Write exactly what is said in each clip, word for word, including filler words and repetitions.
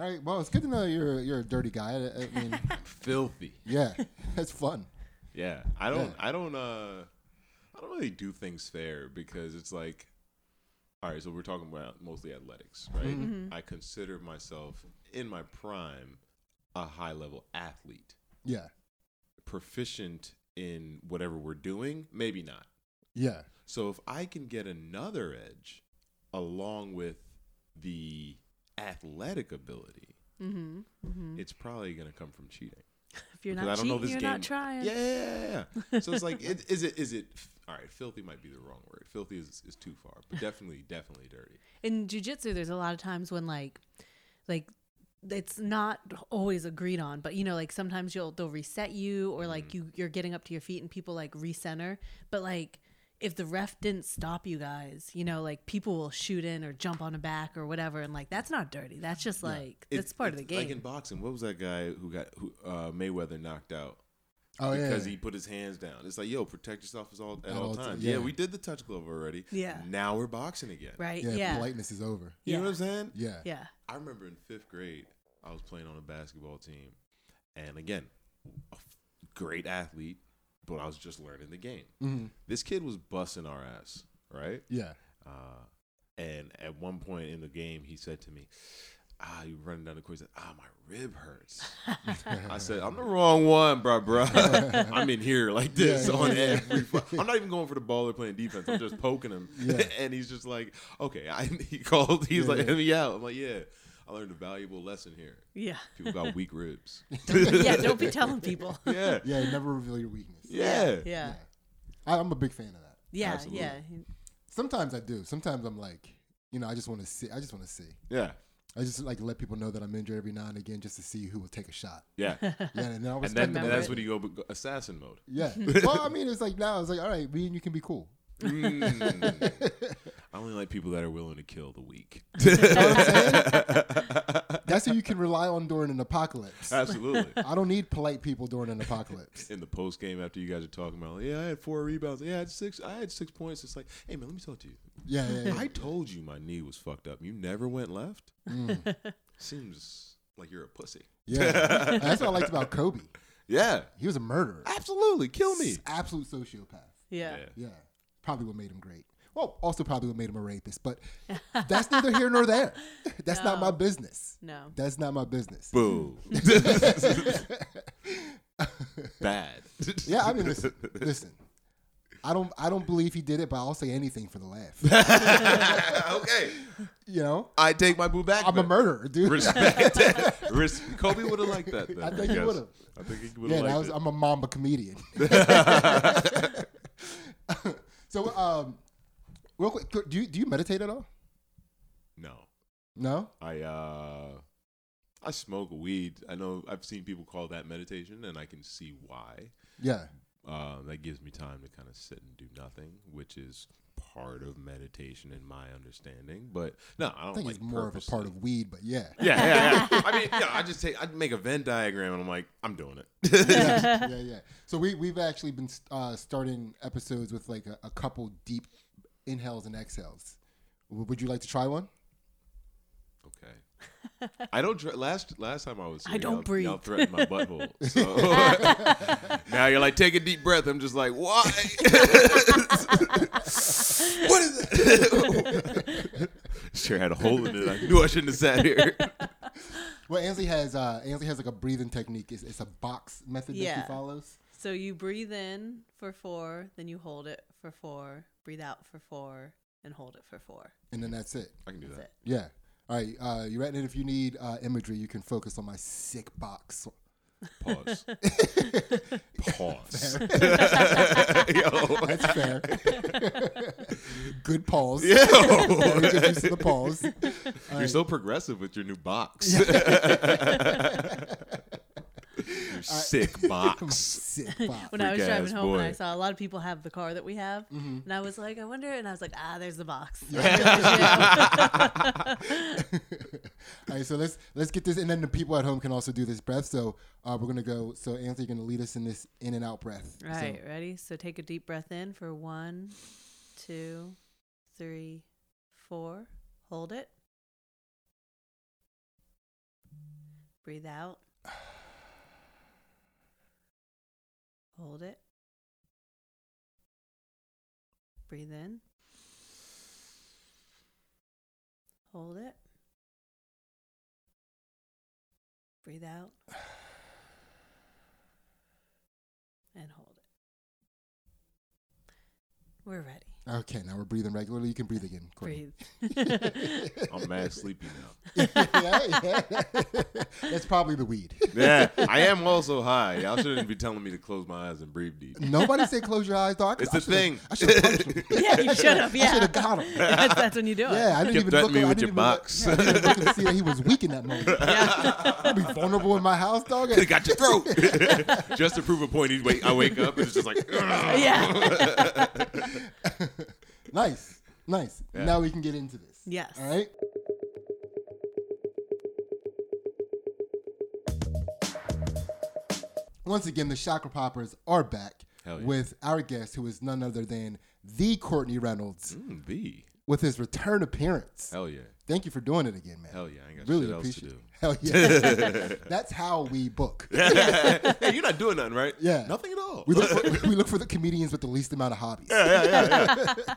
All right. Well, it's good to know you're you're a dirty guy. I, I mean, filthy. Yeah, that's fun. Yeah, I don't, yeah. I don't, uh, I don't really do things fair because it's like, all right. So we're talking about mostly athletics, right? Mm-hmm. I consider myself in my prime a high level athlete. Yeah. Proficient in whatever we're doing, maybe not. Yeah. So if I can get another edge along with the athletic ability, mm-hmm, mm-hmm. it's probably going to come from cheating. If you're because not cheating, you're game. Not trying. Yeah, yeah, yeah. yeah. So it's like, it, is it, is it, all right, filthy might be the wrong word. Filthy is, is too far, but definitely, definitely dirty. In jiu-jitsu, there's a lot of times when like, like, it's not always agreed on, but you know, like sometimes you'll, they'll reset you or like mm. you, you're getting up to your feet and people like recenter, but like, if the ref didn't stop you guys, you know, like people will shoot in or jump on the back or whatever. And like, that's not dirty. That's just like, yeah. that's it, part of the game. Like in boxing, what was that guy who got who, uh, Mayweather knocked out? Oh, because yeah. Because he put his hands down. It's like, yo, protect yourself at all, at all, all times. T- yeah. yeah, we did the touch glove already. Yeah. Now we're boxing again. Right. Yeah. yeah. Politeness is over. You yeah. know what I'm saying? Yeah. Yeah. I remember in fifth grade, I was playing on a basketball team. And again, a f- great athlete. But I was just learning the game. Mm-hmm. This kid was busting our ass, right? Yeah. Uh, and at one point in the game, he said to me, ah, you running down the court. He said, ah, my rib hurts. I said, I'm the wrong one, bro, bro. I'm in here like this yeah, on yeah. every – I'm not even going for the ball or playing defense. I'm just poking him. Yeah. And he's just like, okay. I, he called. He's yeah, like, yeah. hit me out. I'm like, yeah. I learned a valuable lesson here. Yeah. People got weak ribs. yeah, don't be telling people. Yeah. Yeah, never reveal your weakness. Yeah. Yeah. yeah. I, I'm a big fan of that. Yeah, absolutely. Yeah. Sometimes I do. Sometimes I'm like, you know, I just want to see. I just want to see. Yeah. I just like let people know that I'm injured every now and again just to see who will take a shot. Yeah. Yeah, and then, and then that's when you go assassin mode. Yeah. Well, I mean, it's like now it's like, all right, me and you can be cool. Mm. I only like people that are willing to kill the weak. You know that's who you can rely on during an apocalypse. Absolutely. I don't need polite people during an apocalypse. In the post game, after you guys are talking about, yeah, I had four rebounds. Yeah, I had six. I had six points. It's like, hey man, let me talk to you. Yeah, yeah, yeah. I told you my knee was fucked up. You never went left. Mm. Seems like you're a pussy. Yeah, that's what I liked about Kobe. Yeah, he was a murderer. Absolutely, kill me. Absolute sociopath. Yeah, yeah. yeah. Probably what made him great. Well, also probably what made him a rapist, but that's neither here nor there. That's no. not my business. No. That's not my business. Boo. Bad. Yeah, I mean, listen, listen. I don't I don't believe he did it, but I'll say anything for the laugh. Okay. You know? I take my boo back. I'm man. a murderer, dude. Respect. Respect. Kobe would have liked that, then. I think I he would have. I think he would have yeah, liked was, it. I'm a mamba comedian. So, um, real quick, do you, do you meditate at all? No. No? I uh, I smoke weed. I know I've seen people call that meditation, and I can see why. Yeah. Uh, that gives me time to kind of sit and do nothing, which is part of meditation in my understanding. But no, I don't I think like it's more purposely. Of a part of weed, but yeah. Yeah, yeah, yeah. I mean, yeah, I just take, I make a Venn diagram, and I'm like, I'm doing it. yeah, yeah, yeah. So we, we've actually been uh, starting episodes with like a, a couple deep inhales and exhales. W- would you like to try one? Okay. I don't. Dr- last last time I was here, I don't y'all, breathe. Y'all threatened my butthole. So. Now you're like, take a deep breath. I'm just like, why? What is it? Sure had a hole in it. I knew I shouldn't have sat here. Well, Ansley has uh, Ansley has like a breathing technique. It's, it's a box method yeah. that she follows. So you breathe in for four, then you hold it for four, breathe out for four, and hold it for four. And then that's it. I can do that's that. It. Yeah. All right, uh, you're at it. If you need uh, imagery, you can focus on my sick box. Pause. Pause. Yo. That's fair. Good pause. Yo. Yeah, we get used to the pause. All you're right. so progressive with your new box. Your sick box. Sick box. When I was driving home boy. and I saw a lot of people have the car that we have, mm-hmm. and I was like, I wonder, and I was like, ah, there's the box. Yeah. All right, so let's let's get this, and then the people at home can also do this breath. So uh, we're gonna go. So Anthony's gonna lead us in this in and out breath. All right, so. Ready? So take a deep breath in for one, two, three, four. Hold it. Breathe out. Hold it. Breathe in. Hold it. Breathe out. And hold it. We're ready. Okay, now we're breathing regularly. You can breathe again, Courtney. Breathe. I'm mad sleepy now. yeah, yeah. That's probably the weed. Yeah, I am also high. Y'all shouldn't be telling me to close my eyes and breathe deep. Nobody said close your eyes, dog. It's I the thing. I should have punched him. Yeah, you should have. Yeah. I should have got him. That's, that's when you do it. Yeah, I didn't you even look at me with I your box. Look, yeah, I didn't look and see that he was weak in that moment. Yeah. I'd be vulnerable in my house, dog. Could have got your throat. Just to prove a point, he'd wait, I wake up and it's just like, ugh. Yeah. Nice, nice. Yeah. Now we can get into this. Yes. All right. Once again, the Chakra Poppers are back yeah. with our guest, who is none other than the Courtney Reynolds. Mm, the. With his return appearance. Hell yeah. Thank you for doing it again, man. Hell yeah. I ain't got really shit else appreciate to do. Hell yeah. That's how we book. Yeah. Hey, you're not doing nothing, right? Yeah. Nothing at all. We look for, we look for the comedians with the least amount of hobbies. Yeah, yeah, yeah. yeah.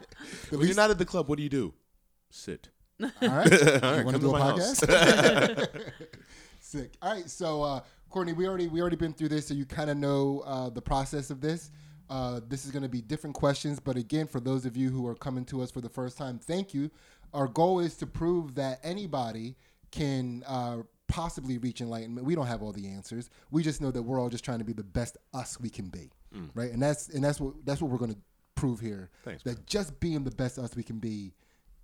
When least... you're not at the club, what do you do? Sit. All right. All right, you want to do a podcast? Sick. All right. So, uh, Courtney, we already we already been through this, so you kind of know uh, the process of this. Uh, this is going to be different questions, but again, for those of you who are coming to us for the first time, thank you. Our goal is to prove that anybody can uh, possibly reach enlightenment. We don't have all the answers. We just know that we're all just trying to be the best us we can be, mm. right? And that's and that's what that's what we're going to prove here. Thanks, that man. Just being the best us we can be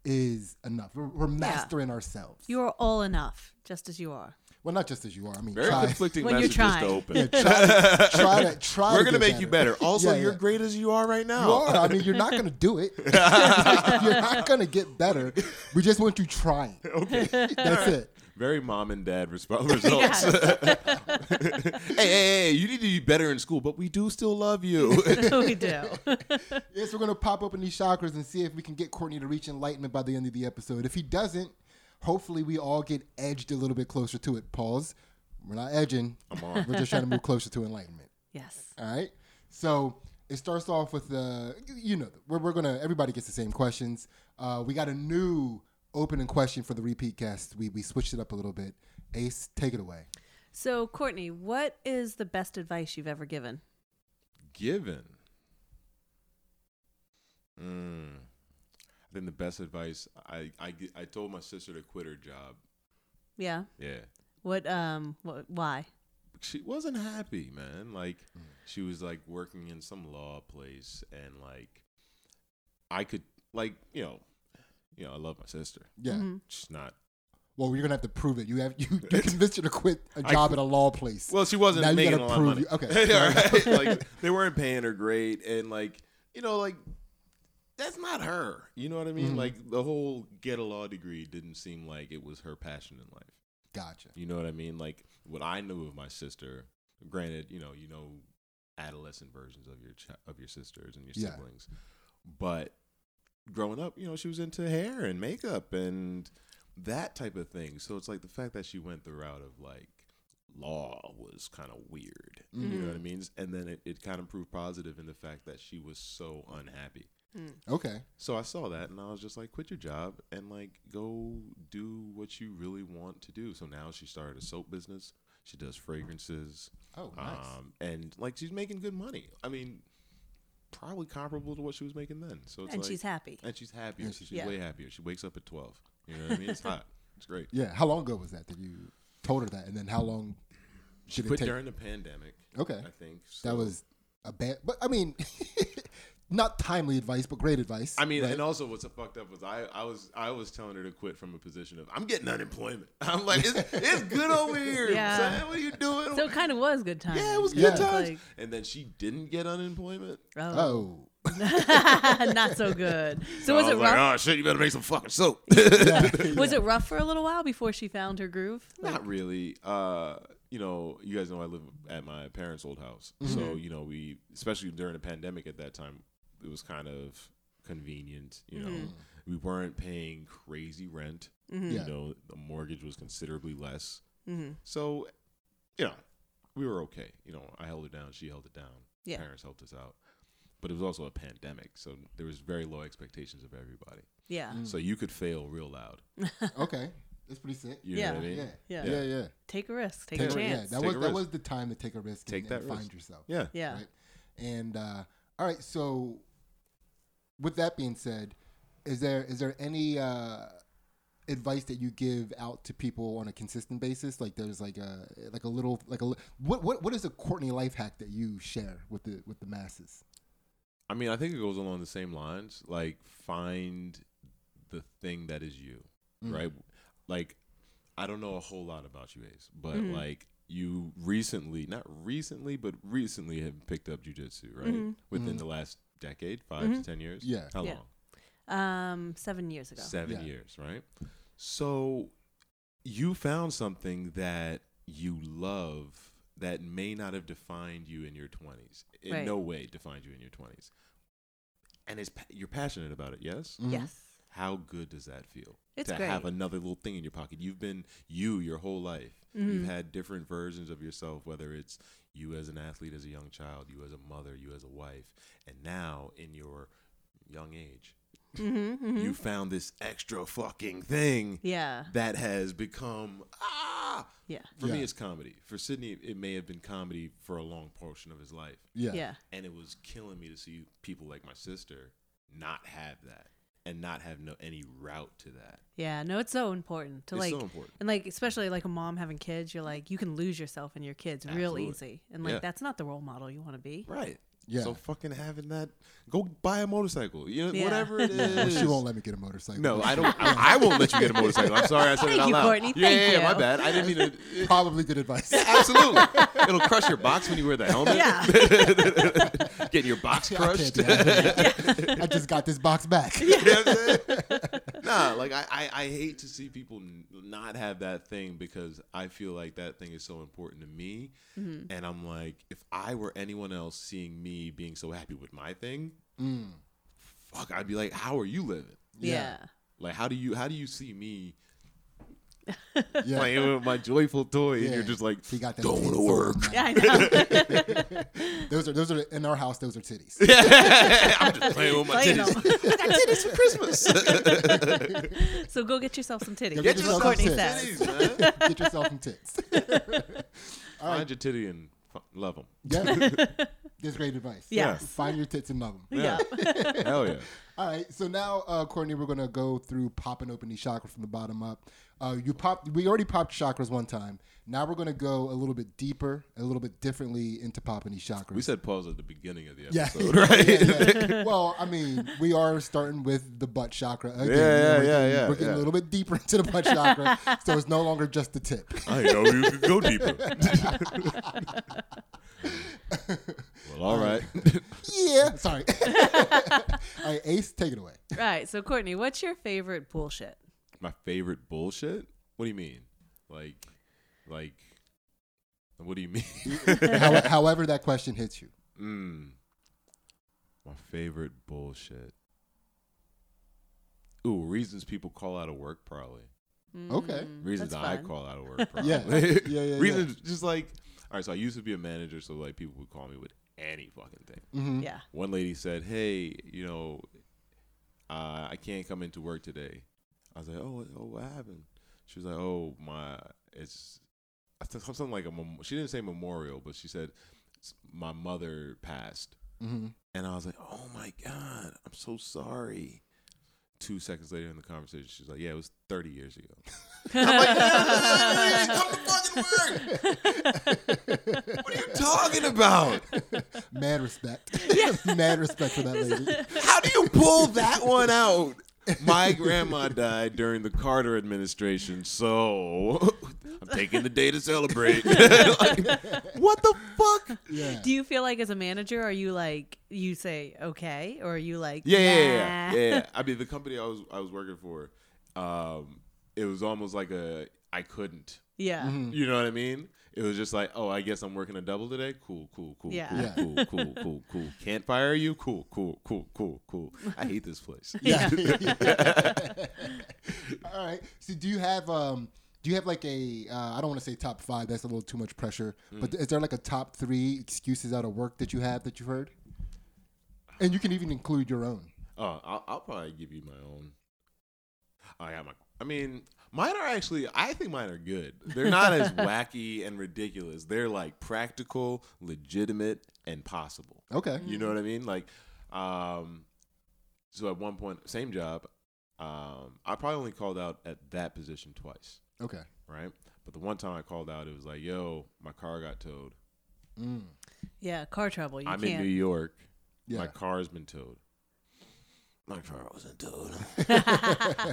is enough. We're, we're mastering yeah. ourselves. You are all enough, just as you are. Well, not just as you are. I mean, very try. Conflicting when messages to open. Yeah, try, try to try. We're gonna to make better. You better. Also, yeah, yeah. you're great as you are right now. You are. I mean, you're not gonna do it. You're not gonna get better. We just want you trying. Okay, that's it. Very mom and dad resp- results. hey, hey, hey, you need to be better in school, but we do still love you. We do. Yes, we're going to pop open these chakras and see if we can get Courtney to reach enlightenment by the end of the episode. If he doesn't, hopefully we all get edged a little bit closer to it. Pause. We're not edging. I'm on. We're just trying to move closer to enlightenment. Yes. All right. So it starts off with, uh, you know, we're, we're going to, everybody gets the same questions. Uh, we got a new opening question for the repeat guest. We we switched it up a little bit. Ace, take it away. So, Courtney, what is the best advice you've ever given? Given? Mm. I think the best advice, I, I, I told my sister to quit her job. Yeah? Yeah. What, um, what, why? She wasn't happy, man. Like, mm. she was, like, working in some law place, and, like, I could, like, you know, You know, I love my sister. Yeah. Mm-hmm. She's not. Well, you're going to have to prove it. You have you, you convinced her to quit a job I, at a law place. Well, she wasn't now making you a lot of money. You. Okay. All right. Like, they weren't paying her great. And, like, you know, like, that's not her. You know what I mean? Mm-hmm. Like, the whole get a law degree didn't seem like it was her passion in life. Gotcha. You know what I mean? Like, what I knew of my sister, granted, you know, you know adolescent versions of your ch- of your sisters and your yeah. siblings. But growing up, you know, she was into hair and makeup and that type of thing. So it's like the fact that she went the route of like law was kind of weird. Mm. You know what I mean? And then it, it kind of proved positive in the fact that she was so unhappy. Mm. Okay. So I saw that and I was just like, quit your job and like go do what you really want to do. So now she started a soap business. She does fragrances. Oh, nice. Um, and like she's making good money. I mean, probably comparable to what she was making then. So it's and like, she's happy. And she's happier. And she, she's yeah. way happier. She wakes up at twelve. You know what I mean? It's hot. It's great. Yeah. How long ago was that that you told her that? And then how long she did quit it take? During the pandemic. Okay. I think. So. That was a bad, but I mean, not timely advice, but great advice. I mean, right? And also what's fucked up was I, I was I was telling her to quit from a position of, I'm getting unemployment. I'm like, it's, it's good over here. Yeah. Son, what are you doing? So it kind of was good times. Yeah, it was yeah. good times. Like... And then she didn't get unemployment. Oh. oh. Not so good. So was I was it like, rough? Oh, shit, you better make some fucking soap. yeah. Was yeah. it rough for a little while before she found her groove? Like... Not really. Uh You know, you guys know I live at my parents' old house. Mm-hmm. So, you know, we, especially during the pandemic at that time, it was kind of convenient. You know, mm-hmm. we weren't paying crazy rent. Mm-hmm. Yeah. You know, the mortgage was considerably less. Mm-hmm. So you know, we were okay. You know, I held her down. She held it down. Yeah. Parents helped us out. But it was also a pandemic, so there was very low expectations of everybody. Yeah. Mm. So you could fail real loud. Okay. That's pretty sick. You yeah. know what I mean? Yeah. Yeah. Yeah. yeah. yeah. Take a risk. Take, take a chance. Yeah. That take was that risk. was the time to take a risk take and, that and risk. find yourself. Yeah. Yeah. Right? And uh, all right, so with that being said, is there is there any uh, advice that you give out to people on a consistent basis? Like there's like a like a little like a what what what is a Courtney life hack that you share with the with the masses? I mean, I think it goes along the same lines. Like, find the thing that is you, mm-hmm. right? Like, I don't know a whole lot about you, Ace, but mm-hmm. like you recently, not recently, but recently have picked up jiu-jitsu, right? Mm-hmm. Within mm-hmm. the last decade, five mm-hmm. to ten years? Yeah. How yeah. long? Um, seven years ago. Seven yeah. years, right? So you found something that you love that may not have defined you in your twenties. In right. no way defined you in your twenties. And it's, you're passionate about it, yes? Mm-hmm. Yes. How good does that feel? It's to great. Have another little thing in your pocket. You've been you your whole life. Mm-hmm. You've had different versions of yourself, whether it's you as an athlete, as a young child, you as a mother, you as a wife. And now in your young age, mm-hmm, mm-hmm. you found this extra fucking thing yeah. that has become... Ah, Yeah. For yeah. me, it's comedy. For Sydney, it may have been comedy for a long portion of his life. Yeah. yeah. And it was killing me to see people like my sister not have that and not have no any route to that. Yeah. No, it's so important to it's like. So important. And like, especially like a mom having kids, you're like, you can lose yourself in your kids Absolutely. real easy, and like yeah. that's not the role model you want to be. Right. Yeah. So fucking having that, go buy a motorcycle. You know, yeah. whatever it is. Well, she won't let me get a motorcycle. No, I don't. I, I won't let you get a motorcycle. I'm sorry, I said Thank it out you, loud. Courtney. Yeah, Thank yeah, yeah. You. My bad. I didn't mean to. It, Probably good advice. Absolutely. It'll crush your box when you wear the helmet. Yeah. Getting your box crushed. I, I just got this box back. Yeah. You know what I'm saying? Nah, like I, I, I hate to see people not have that thing because I feel like that thing is so important to me, mm-hmm. and I'm like, if I were anyone else seeing me. Being so happy with my thing, mm. fuck, I'd be like, how are you living? Yeah. Like, how do you how do you see me yeah. playing with my joyful toy? Yeah. And you're just like, he got that going to work. Yeah, I know. those are those are in our house. Those are titties. I'm just playing with my titties. I got titties for Christmas. So go get yourself some titties. Get, get yourself Courtney some titties. Man. Get yourself some tits. All right. Find your titty and love them. Yeah. That's great advice. Yes. Yeah. Find your tits and love them. Yeah. yeah. Hell yeah. All right. So now, uh, Courtney, we're going to go through popping open these chakras from the bottom up. Uh, you popped, we already popped chakras one time. Now we're going to go a little bit deeper, a little bit differently into popping these chakras. We said pause at the beginning of the episode, yeah. right? yeah, yeah. Well, I mean, we are starting with the butt chakra again. Yeah, yeah, we're yeah, getting, yeah. We're getting yeah. a little bit deeper into the butt chakra, so it's no longer just the tip. I know you could go deeper. Well, all right. yeah. Sorry. All right, Ace, take it away. Right. So, Courtney, what's your favorite bullshit? My favorite bullshit? What do you mean? Like, like, what do you mean? How, however that question hits you. Mm. My favorite bullshit. Ooh, reasons people call out of work, probably. Mm, okay. Reasons I fun. call out of work, probably. yeah. yeah, yeah, Reasons yeah. just like... All right, so I used to be a manager, so like people would call me with any fucking thing. Mm-hmm. Yeah. One lady said, "Hey, you know, uh, I can't come into work today." I was like, "Oh, oh, what happened?" She was like, "Oh, my, it's something like a mem-. She didn't say memorial, but she said my mother passed." Mm-hmm. And I was like, "Oh my God, I'm so sorry." Two seconds later in the conversation, she's like, "Yeah, it was thirty years ago." I'm like, yeah, "Come to fucking work! What are you talking about?" Mad respect. Yeah. Mad respect for that lady. How do you pull that one out? My grandma died during the Carter administration, so I'm taking the day to celebrate. Like, what the fuck? Yeah. Do you feel like as a manager, are you like, you say okay, or are you like, yeah, yeah, yeah, yeah, yeah. I mean, the company I was I was working for, um, it was almost like a I couldn't. Yeah. Mm-hmm. You know what I mean? It was just like, oh, I guess I'm working a double today. Cool, cool, cool, yeah. cool, yeah. cool, cool, cool, cool. Can't fire you. Cool, cool, cool, cool, cool. I hate this place. Yeah. yeah. All right. So, do you have um, Do you have like a, uh, I don't want to say top five, that's a little too much pressure, mm. but is there like a top three excuses out of work that you have that you've heard? And you can even include your own. Oh, I'll, I'll probably give you my own. I got my, I mean, mine are actually, I think mine are good. They're not as wacky and ridiculous. They're like practical, legitimate, and possible. Okay. You know what I mean? Like, um, so at one point, same job, um, I probably only called out at that position twice. Okay. Right? But the one time I called out, it was like, yo, my car got towed. Mm. Yeah, car trouble. You I'm can't. in New York. Yeah. My car's been towed. My car wasn't towed.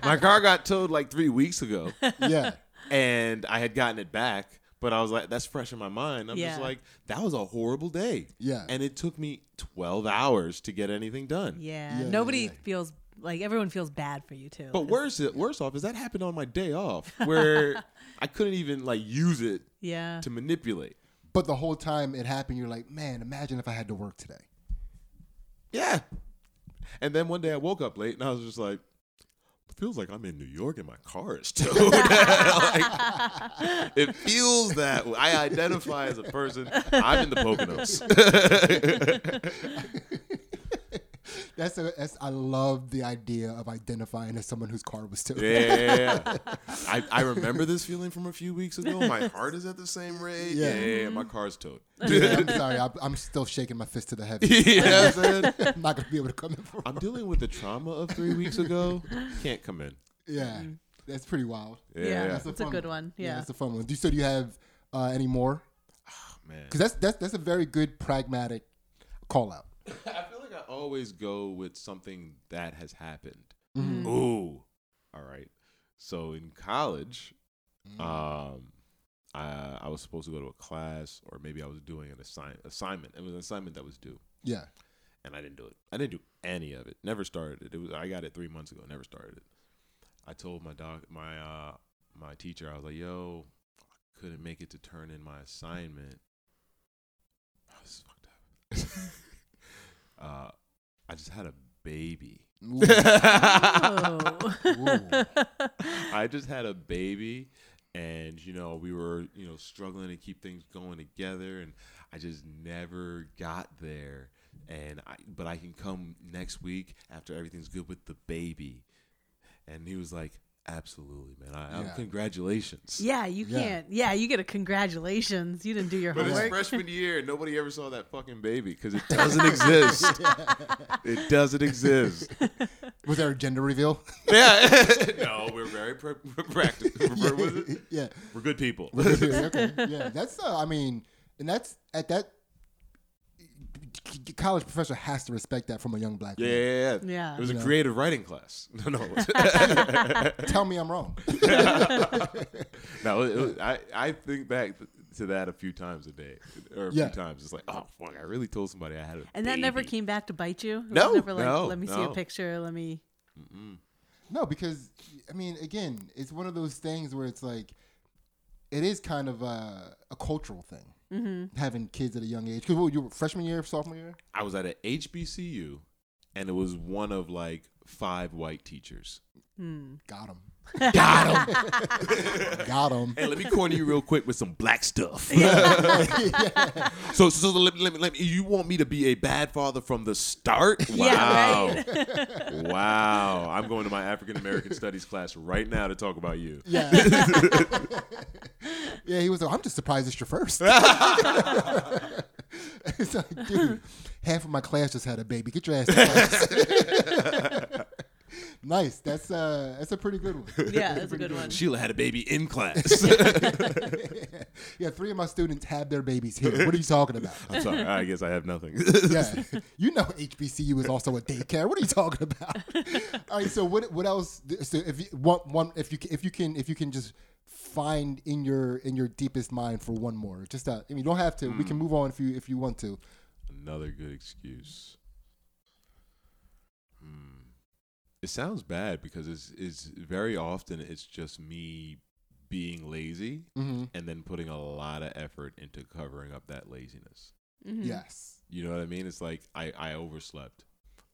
My car got towed like three weeks ago. Yeah. And I had gotten it back, but I was like, that's fresh in my mind. I'm yeah. just like, that was a horrible day. Yeah. And it took me twelve hours to get anything done. Yeah. yeah Nobody yeah, yeah. feels like everyone feels bad for you too. But worse, yeah. worse off is that happened on my day off where I couldn't even like use it yeah. to manipulate. But the whole time it happened, you're like, man, imagine if I had to work today. Yeah. And then one day I woke up late and I was just like, it feels like I'm in New York and my car is towed. Like, it feels that way. I identify as a person. I'm in the Poconos. That's a, that's, I love the idea of identifying as someone whose car was towed. Yeah, yeah, yeah. I, I remember this feeling from a few weeks ago. My heart is at the same rate. Yeah, yeah, yeah, yeah. My car's towed. Yeah, I'm sorry. I, I'm still shaking my fist to the heavens. Yeah. You know what I'm, I'm not going to be able to come in for I'm dealing with the trauma of three weeks ago. Can't come in. Yeah, that's pretty wild. Yeah, yeah. That's, that's a, a good one. one. Yeah. yeah, that's a fun one. Do you, so do you have uh, any more? Oh, man. Because that's, that's, that's a very good pragmatic call out. I feel like I always go with something that has happened. Mm-hmm. Ooh. All right. So in college, mm. um, I, I was supposed to go to a class, or maybe I was doing an assign- assignment. It was an assignment that was due. Yeah. And I didn't do it. I didn't do any of it. Never started it. It was, I got it three months ago. Never started it. I told my doc, my uh, my teacher, I was like, yo, I couldn't make it to turn in my assignment. Oh, this is fucked up. Uh, I just had a baby. Ooh. Ooh. I just had a baby, and you know we were you know struggling to keep things going together, and I just never got there. And I, but I can come next week after everything's good with the baby. And he was like, absolutely, man. I, yeah. Congratulations. Yeah, you yeah. can't. Yeah, you get a congratulations. You didn't do your but homework. But it's freshman year. Nobody ever saw that fucking baby because it doesn't exist. It doesn't exist. Was there a gender reveal? Yeah. No, we're very pra- practical. Yeah. Was it? Yeah. We're good people. We're good people. Okay. Yeah, that's, uh, I mean, and that's, at that, college professor has to respect that from a young black man. Yeah, yeah, yeah. yeah. It was you a know? creative writing class. No, no. Tell me I'm wrong. No, it was, I, I think back to that a few times a day. Or a yeah. few times. It's like, oh, fuck, I really told somebody I had a And baby. That never came back to bite you? It no. Never like, no, let me no. see a picture. Let me. Mm-mm. No, because, I mean, again, it's one of those things where it's like, it is kind of a, a cultural thing. Mm-hmm. Having kids at a young age. Because what, you were freshman year, sophomore year? I was at an H B C U, and it was one of like five white teachers. Mm. Got him. Got him. Got him. Hey, let me corner you real quick with some black stuff. yeah. So, so let me, let me, let me. You want me to be a bad father from the start? Wow. Yeah, right? Wow. I'm going to my African American studies class right now to talk about you. Yeah. Yeah, he was like, I'm just surprised it's your first. It's like, dude, half of my class just had a baby. Get your ass to class. Nice. That's, uh, that's a pretty good one. Yeah, that's, that's a good one. one. Sheila had a baby in class. Yeah, three of my students had their babies here. What are you talking about? I'm sorry. I guess I have nothing. Yeah. You know H B C U is also a daycare. What are you talking about? All right, so what what else? So if you, one, one, if you, if you can if you can just find in your in your deepest mind for one more. Just that, I mean, you don't have to. Mm. We can move on if you if you want to. Another good excuse. Hmm. It sounds bad because it's, it's very often it's just me being lazy mm-hmm. and then putting a lot of effort into covering up that laziness. Mm-hmm. Yes. You know what I mean? It's like I, I overslept,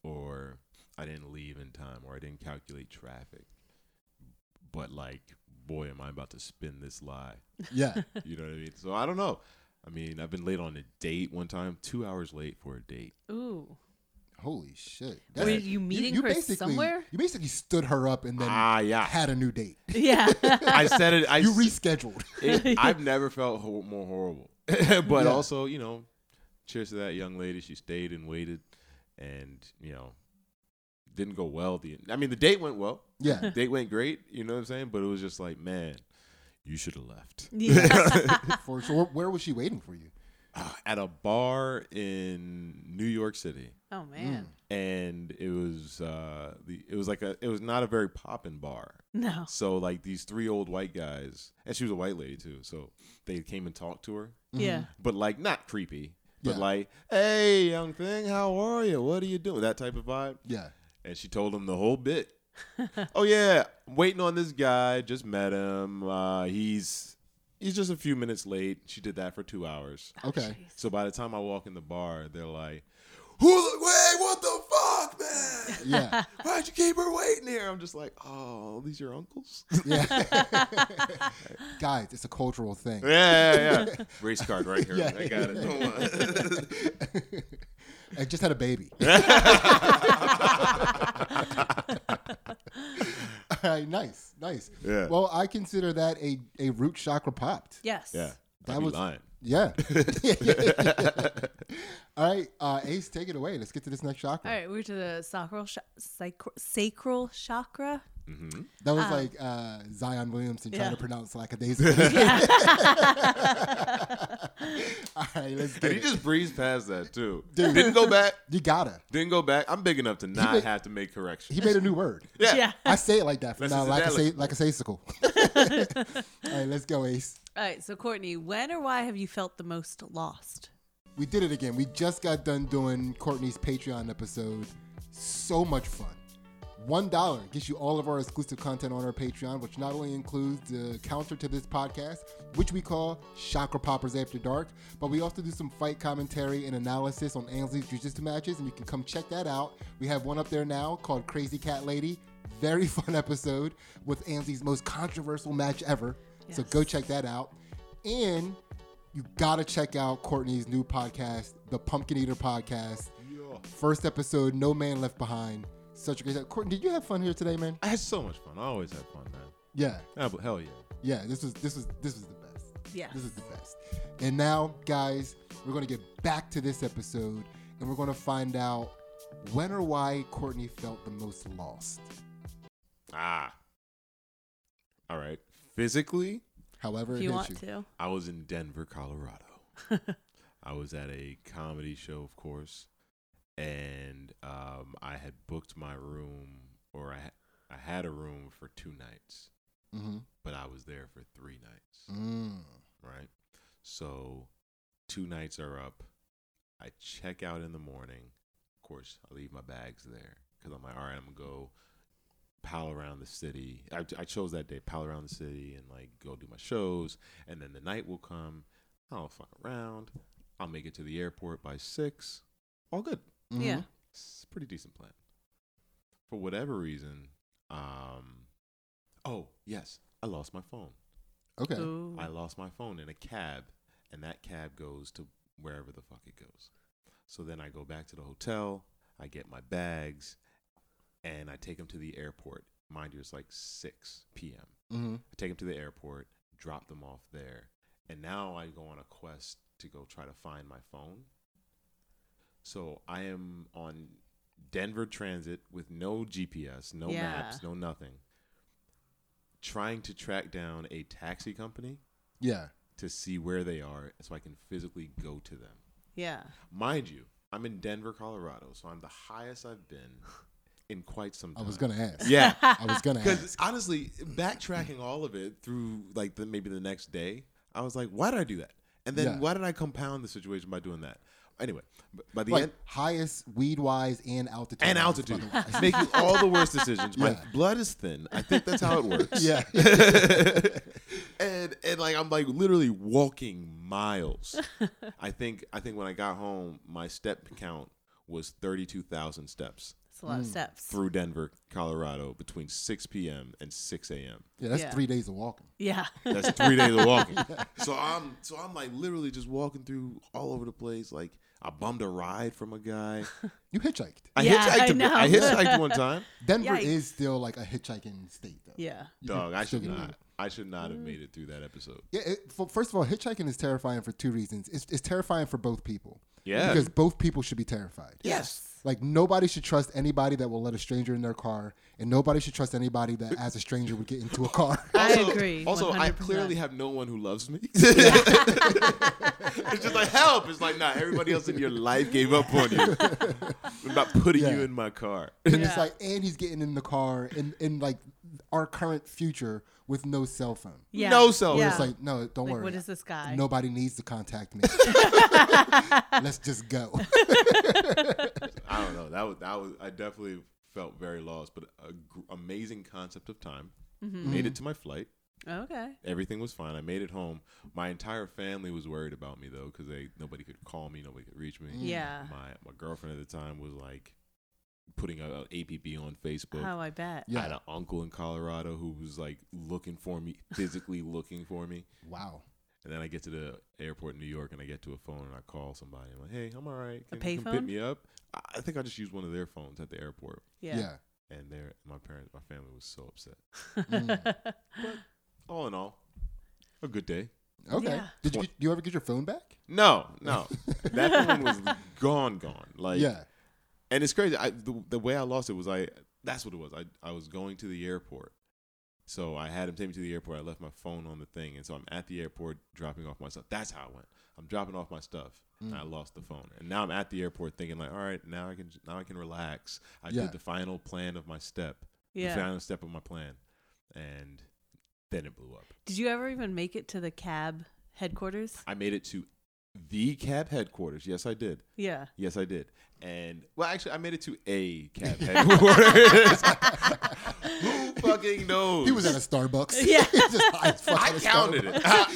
or I didn't leave in time, or I didn't calculate traffic. But like, boy, am I about to spin this lie. Yeah. You know what I mean? So I don't know. I mean, I've been late on a date one time, two hours late for a date. Ooh. Holy shit. Were you meeting you, you her somewhere? You basically stood her up and then ah, yeah. had a new date. Yeah. I said it. I, you rescheduled. It, I've never felt ho- more horrible. But yeah. Also, you know, cheers to that young lady. She stayed and waited and, you know, didn't go well. The I mean, the date went well. Yeah. The date went great. You know what I'm saying? But it was just like, man, you should have left. Yeah. For sure. Where was she waiting for you? Uh, at a bar in New York City. Oh man! Mm. And it was uh, the it was like a it was not a very poppin' bar. No. So like these three old white guys, and she was a white lady too. So they came and talked to her. Mm-hmm. Yeah. But like not creepy, but yeah. like, hey young thing, how are you? What are you doing? That type of vibe. Yeah. And she told them the whole bit. Oh yeah, I'm waiting on this guy. Just met him. Uh, he's. He's just a few minutes late. She did that for two hours. Okay. Jeez. So by the time I walk in the bar, they're like, "Who? Wait, what the fuck, man? Yeah. Why'd you keep her waiting here?" I'm just like, "Oh, these your uncles?" Yeah. Guys, it's a cultural thing. Yeah, yeah, yeah. Race card right here. Yeah. I got it. Don't worry. I just had a baby. All right, nice, nice. Yeah. Well, I consider that a, a root chakra popped. Yes. Yeah. That I'd was be lying. Yeah. All right, uh, Ace, take it away. Let's get to this next chakra. All right, we're to the sacral sh- sacral, sacral chakra. Mm-hmm. That was um, like uh, Zion Williamson yeah. trying to pronounce like a daisy. All right, let's get. And he it. just breezed past that too. Dude, didn't go back. You gotta. Didn't go back. I'm big enough to not made, have to make corrections. He made a new word. Yeah. yeah. I say it like that for now, like a say, like a saysicle. All right, let's go, Ace. All right, so Courtney, when or why have you felt the most lost? We did it again. We just got done doing Courtney's Patreon episode. So much fun. one dollar gets you all of our exclusive content on our Patreon, which not only includes the counter to this podcast, which we call Chakra Poppers After Dark, but we also do some fight commentary and analysis on Ansley's Jiu Jitsu matches, and you can come check that out. We have one up there now called Crazy Cat Lady. Very fun episode with Ansley's most controversial match ever. Yes. So go check that out. And you gotta check out Courtney's new podcast, the Pumpkin Eater Podcast. Yeah. First episode, No Man Left Behind. Such a great time. Courtney, did you have fun here today, man? I had so much fun. I always have fun, man. Yeah. yeah but hell yeah. Yeah, this was this was this was the best. Yeah. This is the best. And now, guys, we're gonna get back to this episode and we're gonna find out when or why Courtney felt the most lost. Ah. All right. Physically, however, if you want to. I was in Denver, Colorado. I was at a comedy show, of course. And um, I had booked my room, or I ha- I had a room for two nights, mm-hmm. but I was there for three nights, mm. right? So two nights are up. I check out in the morning. Of course, I leave my bags there because I'm like, all right, I'm going to go pal around the city. I, I chose that day, pal around the city and like go do my shows. And then the night will come. I'll fuck around. I'll make it to the airport by six. All good. Mm-hmm. Yeah. It's a pretty decent plan. For whatever reason, um, oh, yes, I lost my phone. Okay. Ooh. I lost my phone in a cab, and that cab goes to wherever the fuck it goes. So then I go back to the hotel, I get my bags, and I take them to the airport. Mind you, it's like six p.m. Mm-hmm. I take them to the airport, drop them off there, and now I go on a quest to go try to find my phone. So I am on Denver Transit with no G P S, no yeah. maps, no nothing, trying to track down a taxi company yeah. to see where they are so I can physically go to them. Yeah. Mind you, I'm in Denver, Colorado, so I'm the highest I've been in quite some time. I was going to ask. Yeah. I was going to ask. Because honestly, backtracking all of it through like the, maybe the next day, I was like, why did I do that? And then yeah. why did I compound the situation by doing that? Anyway, by the like end, highest weed wise and altitude and altitude make you all the worst decisions. Yeah. My blood is thin. I think that's how it works. Yeah, and and like I'm like literally walking miles. I think I think when I got home, my step count was thirty-two thousand steps. That's a lot mm. of steps. Through Denver, Colorado, between six p.m. and six a.m. Yeah, that's yeah. three days of walking. Yeah. That's three days of walking. So I'm so I'm like literally just walking through all over the place. Like, I bummed a ride from a guy. You hitchhiked. I yeah, hitchhiked. I, know. I hitchhiked one time. Denver Yikes. Is still like a hitchhiking state, though. Yeah. You Dog, I should not. I should not have made it through that episode. Yeah. It, for, first of all, hitchhiking is terrifying for two reasons. It's, it's terrifying for both people. Yeah. Because both people should be terrified. Yes. Like, nobody should trust anybody that will let a stranger in their car, and nobody should trust anybody that, as a stranger, would get into a car. I also, agree. one hundred percent. Also, I clearly have no one who loves me. It's just like, help. It's like, nah, everybody else in your life gave up on you. I'm about putting yeah. you in my car. And yeah. it's like, and he's getting in the car in, in like, our current future with no cell phone. Yeah. No cell phone. Yeah. It's like, no, don't like, worry. What is this guy? Nobody needs to contact me. Let's just go. I don't know. That was, that was, I definitely felt very lost, but a gr- amazing concept of time. Mm-hmm. Made it to my flight. Okay. Everything was fine. I made it home. My entire family was worried about me, though, because they nobody could call me. Nobody could reach me. Yeah. My, my girlfriend at the time was like putting an A P B on Facebook. Oh, I bet. Yeah. I had an uncle in Colorado who was like looking for me, physically looking for me. Wow. And then I get to the airport in New York, and I get to a phone, and I call somebody. I'm like, hey, I'm all right. Can you come pick me up? I think I just used one of their phones at the airport. Yeah. yeah. And their my parents, my family was so upset. Mm. But all in all, a good day. Okay. Yeah. Did you, you ever get your phone back? No, no. That phone was gone, gone. Like, yeah. And it's crazy. I, the, the way I lost it was I, that's what it was. I, I was going to the airport. So I had him take me to the airport. I left my phone on the thing. And so I'm at the airport dropping off my stuff. That's how I went. I'm dropping off my stuff. Mm. And I lost the phone. And now I'm at the airport thinking like, all right, now I can now I can relax. I yeah. did the final plan of my step. Yeah. The final step of my plan. And then it blew up. Did you ever even make it to the cab headquarters? I made it to the cab headquarters. Yes, I did. Yeah. Yes, I did. And, well, actually, I made it to a cab headquarters. Who fucking knows? He was at a Starbucks. Yeah. Just high as fuck I counted Starbucks.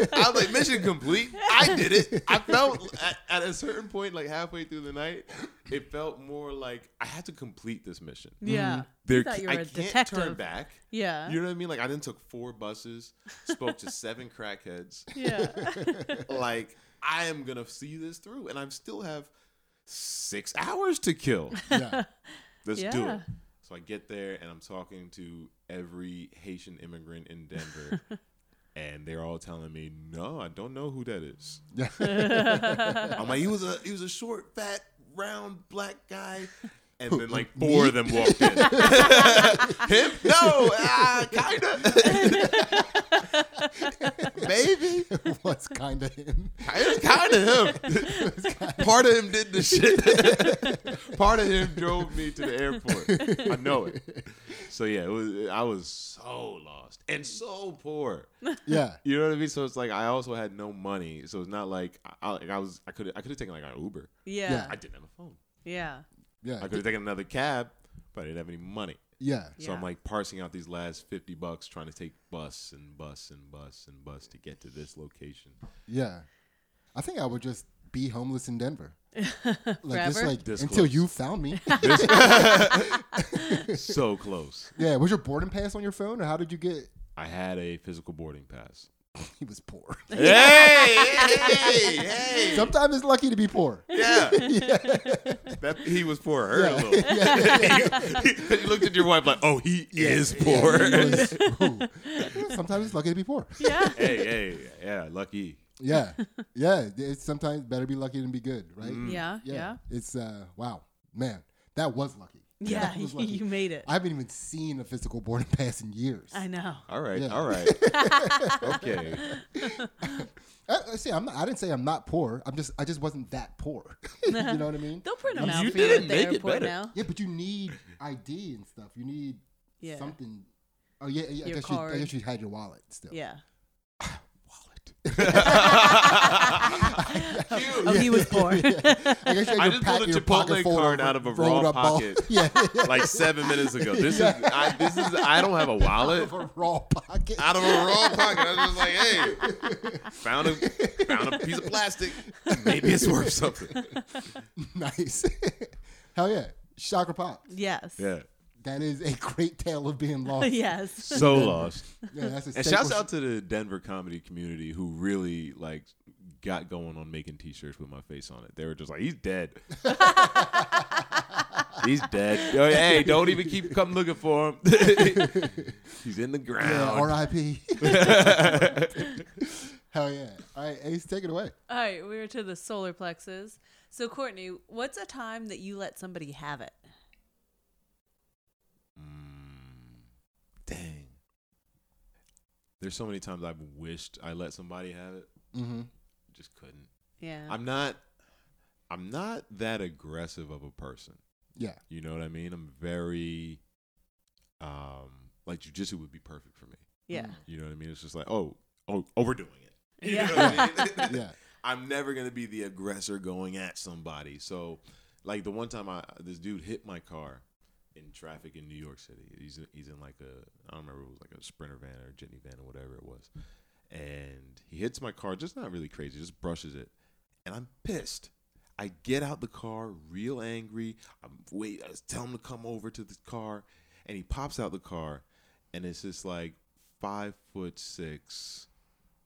It. I, I, I was like, mission complete. I did it. I felt at, at a certain point, like halfway through the night, it felt more like I had to complete this mission. Yeah. There, I, I can't detective. turn back. Yeah. You know what I mean? Like, I then took four buses, spoke to seven crackheads. Yeah. Like, I am going to see this through. And I still have six hours to kill. Yeah. Let's yeah. do it. So I get there, and I'm talking to every Haitian immigrant in Denver, and they're all telling me, "No, I don't know who that is." I'm like, "He was a he was a short, fat, round, black guy," and then like four Me? of them walked in. Him? No, uh, kinda. Maybe what's kinda him? It's kinda him. Part of him did the shit. Part of him drove me to the airport. I know it. So, yeah, it was. I was so lost and so poor. Yeah. You know what I mean? So, it's like I also had no money. So, it's not like I, like I was. I could I could have taken like an Uber. Yeah. yeah. I didn't have a phone. Yeah. Yeah. I could have taken another cab, but I didn't have any money. Yeah. So, yeah. I'm like parsing out these last fifty bucks trying to take bus and bus and bus and bus to get to this location. Yeah. I think I would just be homeless in Denver. Like, just like this until close. You found me. So close. Yeah. Was your boarding pass on your phone, or how did you get? I had a physical boarding pass. He was poor. Hey, hey, hey. Sometimes it's lucky to be poor. Yeah. yeah. That, he was poor. Her yeah. a little. Yeah. he, he, he looked at your wife like, oh, he yeah. is poor. Yeah, he was, sometimes it's lucky to be poor. Yeah. Hey, hey, yeah, lucky. Yeah. Yeah. It's sometimes better be lucky than be good, right? Mm. Yeah, yeah. Yeah. It's, uh, wow. Man, that was lucky. Yeah, yeah was lucky. You made it. I haven't even seen a physical boarding pass in years. I know. All right. Yeah. All right. Okay. I, see, I'm not, I didn't say I'm not poor. I'm just, I just wasn't that poor. You know what I mean? They'll print them out you for you at the airport now. Yeah, but you need I D and stuff. You need yeah. something. Oh, yeah. yeah I, guess you, I guess you had your wallet still. Yeah. Oh, he was poor. Yeah. I, guess I just pulled a Chipotle card out of a raw pocket yeah. like seven minutes ago. This yeah. is I, this is I don't have a wallet. Out of a raw pocket. Out of a raw pocket. I was just like, hey, found a found a piece of plastic. Maybe it's worth something. Nice. Hell yeah. Chakra Pops. Yes. Yeah. That is a great tale of being lost. Yes. So lost. Yeah, that's a and shouts out to the Denver comedy community who really like got going on making T-shirts with my face on it. They were just like, he's dead. He's dead. Hey, don't even keep come looking for him. He's in the ground. Yeah, R I P Hell yeah. All right, Ace, take it away. All right, we were to the solar plexus. So, Courtney, what's a time that you let somebody have it? Mm, dang. There's so many times I've wished I let somebody have it. Mm-hmm. Just couldn't. Yeah. I'm not. I'm not that aggressive of a person. Yeah. You know what I mean? I'm very, um, like Jiu Jitsu would be perfect for me. Yeah. You know what I mean? It's just like, oh, oh, overdoing it. You yeah. know what I mean? Yeah. I'm never going to be the aggressor going at somebody. So, like, the one time I this dude hit my car in traffic in New York City. He's in, he's in like a, I don't remember, it was like a Sprinter van or a Jitney van or whatever it was. And he hits my car, just not really crazy, just brushes it. And I'm pissed. I get out the car real angry. I'm wait, I tell him to come over to the car. And he pops out the car. And it's this like five foot six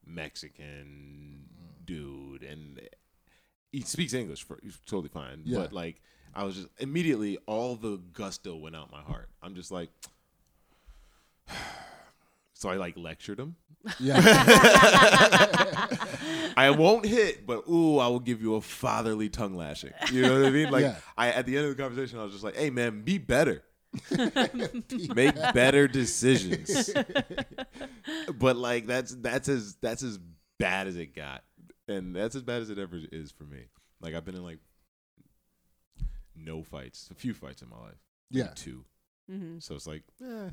Mexican dude. And he speaks English. For, he's totally fine. Yeah. But like I was just immediately all the gusto went out my heart. I'm just like. So I like lectured him. Yeah. I won't hit, but ooh, I will give you a fatherly tongue lashing. You know what I mean? Like yeah. I at the end of the conversation, I was just like, "Hey, man, be better. Make better decisions." But like that's that's as that's as bad as it got, and that's as bad as it ever is for me. Like I've been in like no fights, a few fights in my life. Yeah, like two. Mm-hmm. So it's like, eh, I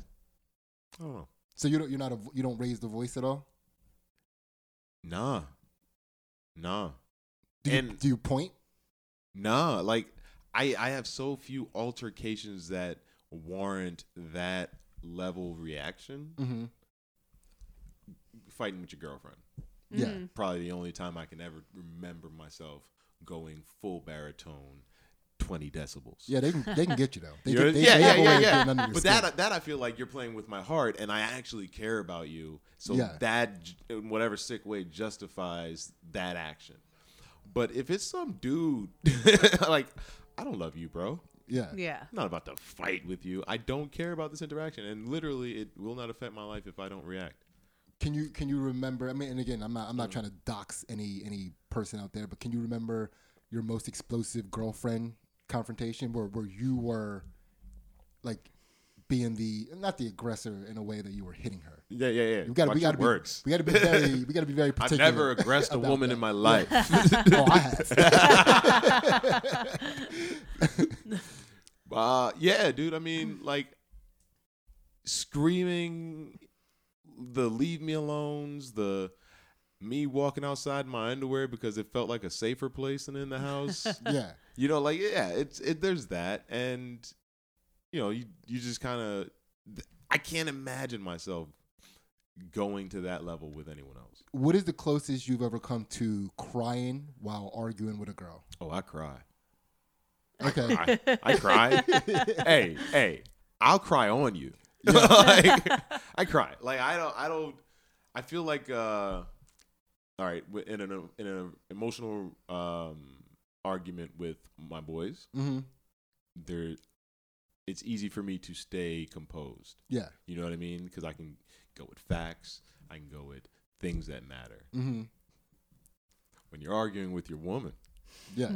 don't know. So you don't you're not a, you don't raise the voice at all? Nah, nah. Do you, and do you point? Nah, like I I have so few altercations that warrant that level of reaction. Mm-hmm. Fighting with your girlfriend, yeah, mm-hmm. probably the only time I can ever remember myself going full baritone. Twenty decibels. Yeah, they can they can get you though. They get, they, yeah, they yeah, yeah, yeah. But skin. that that I feel like you're playing with my heart, and I actually care about you. So yeah. that, in whatever sick way, justifies that action. But if it's some dude, like I don't love you, bro. Yeah, yeah. I'm not about to fight with you. I don't care about this interaction, and literally, it will not affect my life if I don't react. Can you can you remember? I mean, and again, I'm not I'm not mm. trying to dox any any person out there, but can you remember your most explosive girlfriend confrontation where, where you were like being the not the aggressor in a way that you were hitting her? Yeah, yeah, yeah. We gotta, we gotta be words. We gotta be very we gotta be very particular. I've never aggressed a woman that. in my life. Oh, I have. uh yeah, dude. I mean, like screaming the leave me alones, the me walking outside in my underwear because it felt like a safer place than in the house. Yeah. You know, like, yeah, it's it. There's that. And, you know, you, you just kind of, I can't imagine myself going to that level with anyone else. What is the closest you've ever come to crying while arguing with a girl? Oh, I cry. Okay. I, I cry. Hey, hey, I'll cry on you. Yeah. Like, I cry. Like, I don't, I don't, I feel like, uh, all right, in an in an emotional um, argument with my boys, mm-hmm. there, it's easy for me to stay composed. Yeah, you know what I mean, because I can go with facts, I can go with things that matter. Mm-hmm. When you're arguing with your woman, yeah,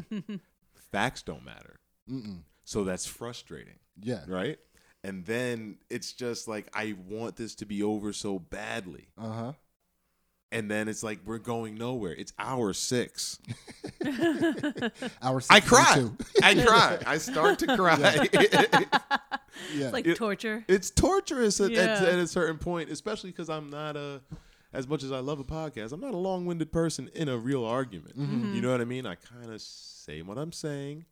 facts don't matter. Mm-mm. So that's frustrating. Yeah, right. And then it's just like I want this to be over so badly. Uh huh. And then it's like, we're going nowhere. It's hour six. hour six. I cry. I cry. I start to cry. Yeah. It's like it, torture. It's torturous at, yeah. at, at a certain point, especially because I'm not a, as much as I love a podcast, I'm not a long-winded person in a real argument. Mm-hmm. You know what I mean? I kind of say what I'm saying.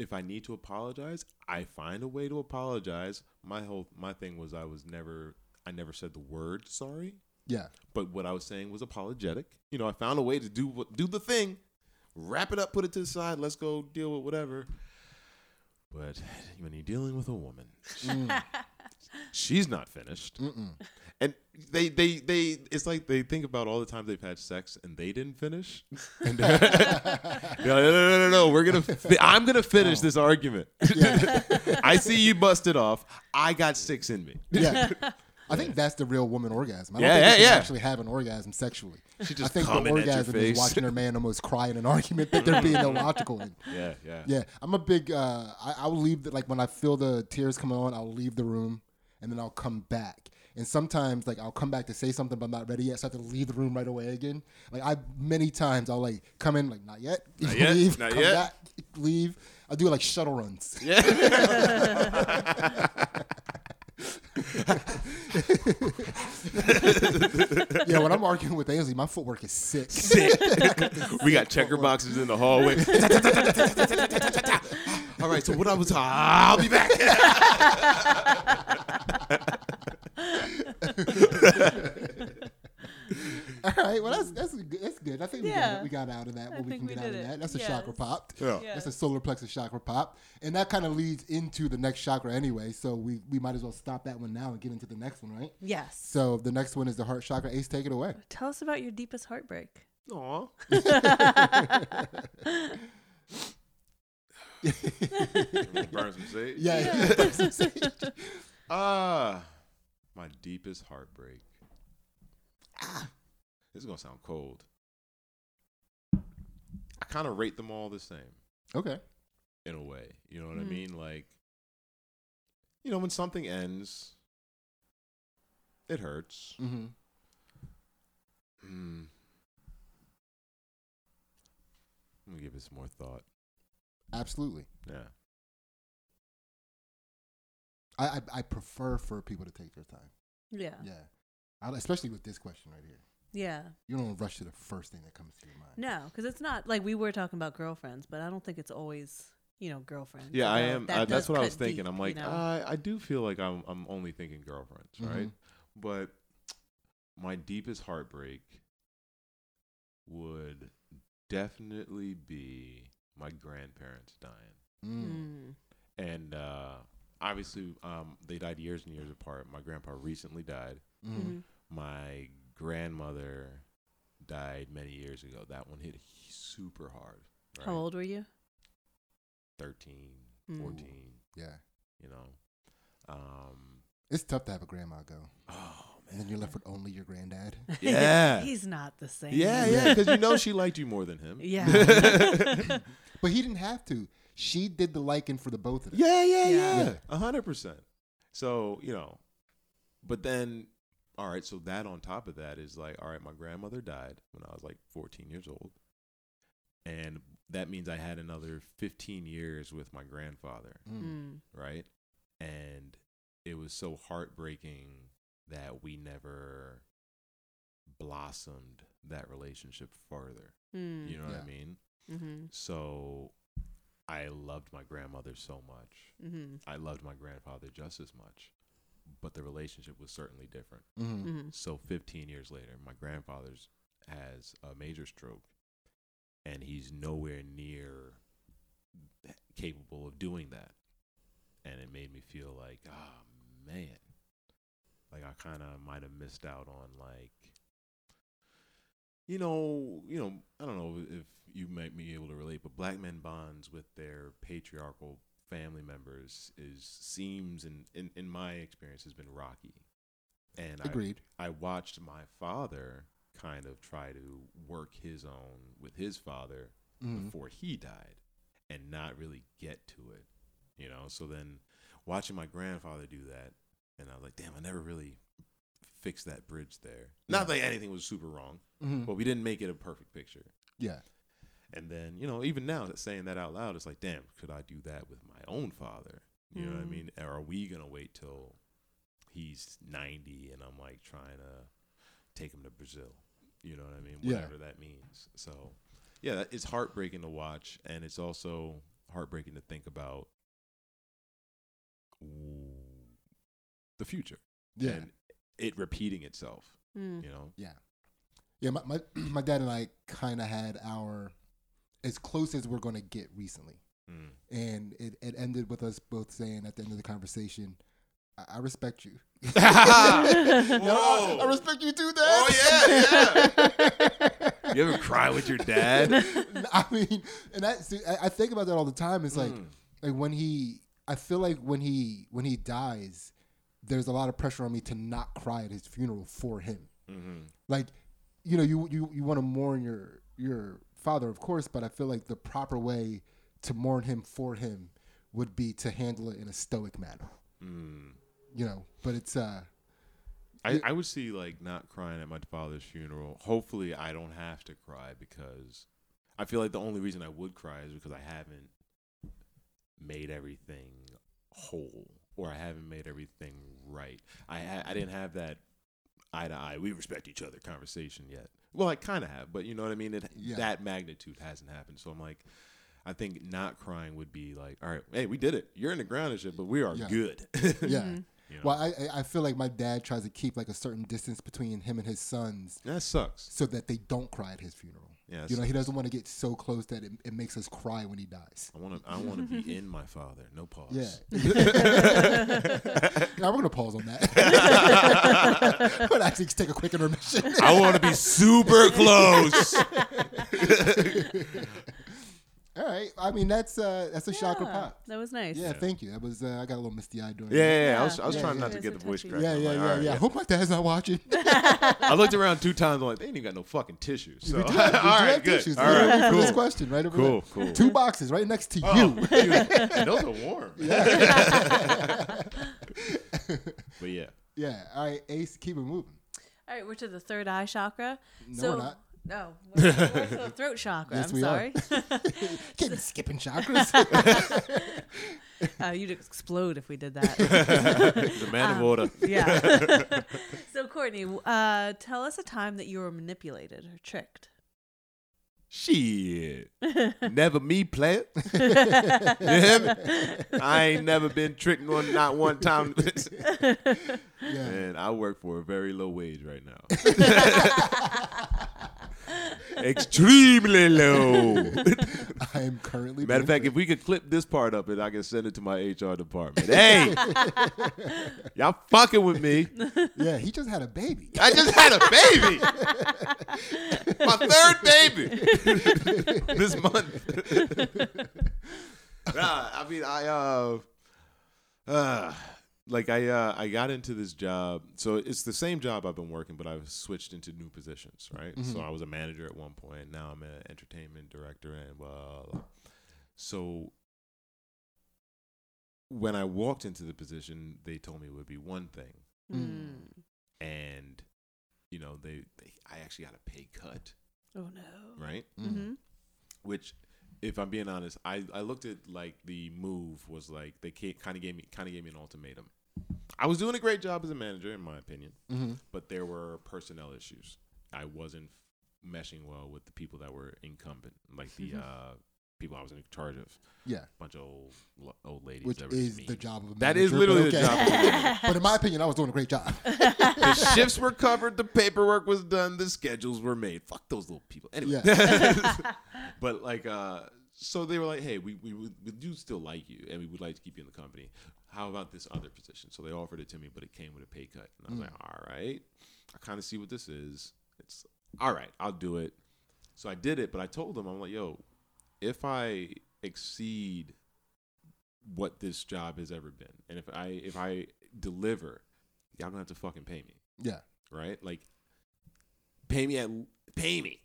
If I need to apologize, I find a way to apologize. My whole, my thing was I was never, I never said the word sorry. Yeah. But what I was saying was apologetic. You know, I found a way to do do the thing, wrap it up, put it to the side, let's go deal with whatever. But when you're dealing with a woman, mm. she's not finished. Mm-mm. And they, they, they, it's like they think about all the times they've had sex and they didn't finish. And they're like, no, no, no, no, no. We're gonna, fi- I'm gonna finish oh. this argument. Yeah. I see you busted off. I got six in me. Yeah. I think that's the real woman orgasm. I don't yeah, think yeah, she yeah. actually have an orgasm sexually. She just I think the orgasm is watching her man almost cry in an argument that they're being illogical in. Yeah, yeah. Yeah, I'm a big, uh, I, I will leave, the, like when I feel the tears coming on, I'll leave the room and then I'll come back. And sometimes like I'll come back to say something, but I'm not ready yet, so I have to leave the room right away again. Like I, many times I'll like come in, like not yet, not yet, leave, not come yet. back, leave. I'll do like shuttle runs. Yeah. Yeah, when I'm arguing with Ansley, my footwork is sick. sick. We got checker boxes in the hallway. All right, so what I was, I'll be back. All right, well that's that's good. That's good. I think yeah. we, got, we got out of that. What we can we get out of it. that. That's a yes. chakra pop. Yeah. Yes. That's a solar plexus chakra pop, and that kind of leads into the next chakra anyway. So we, we might as well stop that one now and get into the next one, right? Yes. So the next one is the heart chakra. Ace, take it away. Tell us about your deepest heartbreak. Aw. Burn some sage. Yeah. yeah. Burn some sage. Ah, uh, my deepest heartbreak. Ah. This is going to sound cold. I kind of rate them all the same. Okay. In a way. You know what mm. I mean? Like, you know, when something ends, it hurts. Mm-hmm. Mm. I'm going to give it some more thought. Absolutely. Yeah. I, I, I prefer for people to take their time. Yeah. Yeah. I, especially with this question right here. Yeah. You don't want to rush to the first thing that comes to your mind. No, because it's not like we were talking about girlfriends, but I don't think it's always, you know, girlfriends. Yeah, I know? am. That I, that's what I was thinking. Deep, I'm like, you know? I, I do feel like I'm I'm only thinking girlfriends, mm-hmm. right? But my deepest heartbreak would definitely be my grandparents dying. Mm. Mm. And uh, obviously, um, they died years and years apart. My grandpa recently died. Mm-hmm. My grandmother died many years ago. That one hit super hard. Right? How old were you? thirteen, fourteen Ooh, yeah. You know. Um, it's tough to have a grandma go. Oh, man. And then you're left with only your granddad. Yeah. He's not the same. Yeah, yeah, because you know she liked you more than him. Yeah. But he didn't have to. She did the liking for the both of them. Yeah, yeah, yeah. yeah. one hundred percent So, you know, but then... All right, so that on top of that is like, all right, my grandmother died when I was like fourteen years old. And that means I had another fifteen years with my grandfather, mm. right? And it was so heartbreaking that we never blossomed that relationship further. Mm. You know yeah. what I mean? Mm-hmm. So I loved my grandmother so much. Mm-hmm. I loved my grandfather just as much. But the relationship was certainly different. Mm-hmm. Mm-hmm. So fifteen years later, my grandfather's has a major stroke, and he's nowhere near capable of doing that. And it made me feel like, ah, oh, man, like I kind of might have missed out on, like, you know, you know, I don't know if you might be able to relate, but black men bonds with their patriarchal family members is seems and in, in, in my experience has been rocky, and Agreed. I, I watched my father kind of try to work his own with his father mm-hmm. before he died and not really get to it, you know. So then watching my grandfather do that, and I was like, damn, I never really fixed that bridge there. Yeah. Not that anything was super wrong, mm-hmm. but we didn't make it a perfect picture. Yeah. And then, you know, even now, that saying that out loud, it's like, damn, could I do that with my own father? You mm-hmm. know what I mean? Or are we going to wait till he's ninety and I'm, like, trying to take him to Brazil? You know what I mean? Whatever yeah. that means. So, yeah, it's heartbreaking to watch, and it's also heartbreaking to think about the future. Yeah. And it repeating itself, mm. you know? Yeah. Yeah, my, my, my dad and I kind of had our... as close as we're going to get recently. Mm. And it, it ended with us both saying at the end of the conversation, I, I respect you. No, I, I respect you too, Dad. Oh, yeah, yeah. You ever cry with your dad? I mean, and I, see, I, I think about that all the time. It's mm. like, like when he, I feel like when he, when he dies, there's a lot of pressure on me to not cry at his funeral for him. Mm-hmm. Like, you know, you, you, you want to mourn your, your father, of course, but I feel like the proper way to mourn him for him would be to handle it in a stoic manner. Mm. You know, but it's, uh, I, it, I would see like not crying at my father's funeral. Hopefully I don't have to cry, because I feel like the only reason I would cry is because I haven't made everything whole, or I haven't made everything right. I ha- I didn't have that eye to eye, we respect each other conversation yet. Well, I kind of have, but you know what I mean? It, yeah. That magnitude hasn't happened. So I'm like, I think not crying would be like, all right, hey, we did it. You're in the ground and shit, but we are yeah. good. Yeah. Mm-hmm. You know? Well, I I feel like my dad tries to keep like a certain distance between him and his sons. That sucks. So that they don't cry at his funeral. Yeah, you know, he doesn't want to get so close that it, it makes us cry when he dies. I want to I want to be in my father. No pause. Yeah. Now we're going to pause on that. We're going to actually take a quick intermission. I want to be super close. All right. I mean, that's uh, that's a yeah, chakra pop. That was nice. Yeah, yeah. Thank you. That was uh, I got a little misty eye doing. Yeah, yeah, yeah. I was, I was yeah, trying yeah, not yeah. to get the voice cracked. Yeah, yeah, like, yeah, right, yeah. I hope my dad's not watching. I looked around two times. I'm like, they ain't even got no fucking tissues. So. We do have, we all do right, have good. Tissues. All right, cool. For this question, right over cool, there. Cool. Two boxes right next to oh, you. Dude, those are warm. Yeah. But yeah. Yeah. All right, Ace. Keep it moving. All right, we're to the third eye chakra. No, so, we're not. No, oh, we're, we're to the throat chakra. Yes, I'm we sorry. Are. Can't be skipping chakras. uh, you'd explode if we did that. The man um, of order. Yeah. So, Courtney, uh, tell us a time that you were manipulated or tricked. Shit. Never me, player. You hear me? I ain't never been tricked one, not one time. Yeah. And I work for a very low wage right now. Extremely low. I am currently. Matter of fact, if we could clip this part up and I can send it to my H R department. Hey, y'all fucking with me. Yeah, he just had a baby. I just had a baby. My third baby this month. Nah, I mean, I uh, uh like I uh, I got into this job. So it's the same job I've been working, but I've switched into new positions, right? Mm-hmm. So I was a manager at one point. Now I'm an entertainment director and blah, blah, blah. So when I walked into the position, they told me it would be one thing. Mm. And, you know, they, they I actually got a pay cut. Oh, no. Right? Mm-hmm. Which... If I'm being honest, I, I looked at like the move was like they kind of gave me kind of gave me an ultimatum. I was doing a great job as a manager, in my opinion, mm-hmm. but there were personnel issues. I wasn't meshing well with the people that were incumbent, like the mm-hmm. uh, people I was in charge of. Yeah, bunch of old old ladies. Which that were is mean. The job of a manager. That is literally okay. The job. Of a manager. But in my opinion, I was doing a great job. The shifts were covered, the paperwork was done, the schedules were made. Fuck those little people. Anyway, yeah. But like. Uh, So they were like, hey, we, we we do still like you, and we would like to keep you in the company. How about this other position? So they offered it to me, but it came with a pay cut. And I was mm. like, all right. I kind of see what this is. It's all right. I'll do it. So I did it, but I told them, I'm like, yo, if I exceed what this job has ever been, and if I if I deliver, y'all gonna have to fucking pay me. Yeah. Right? Like, pay me at pay me.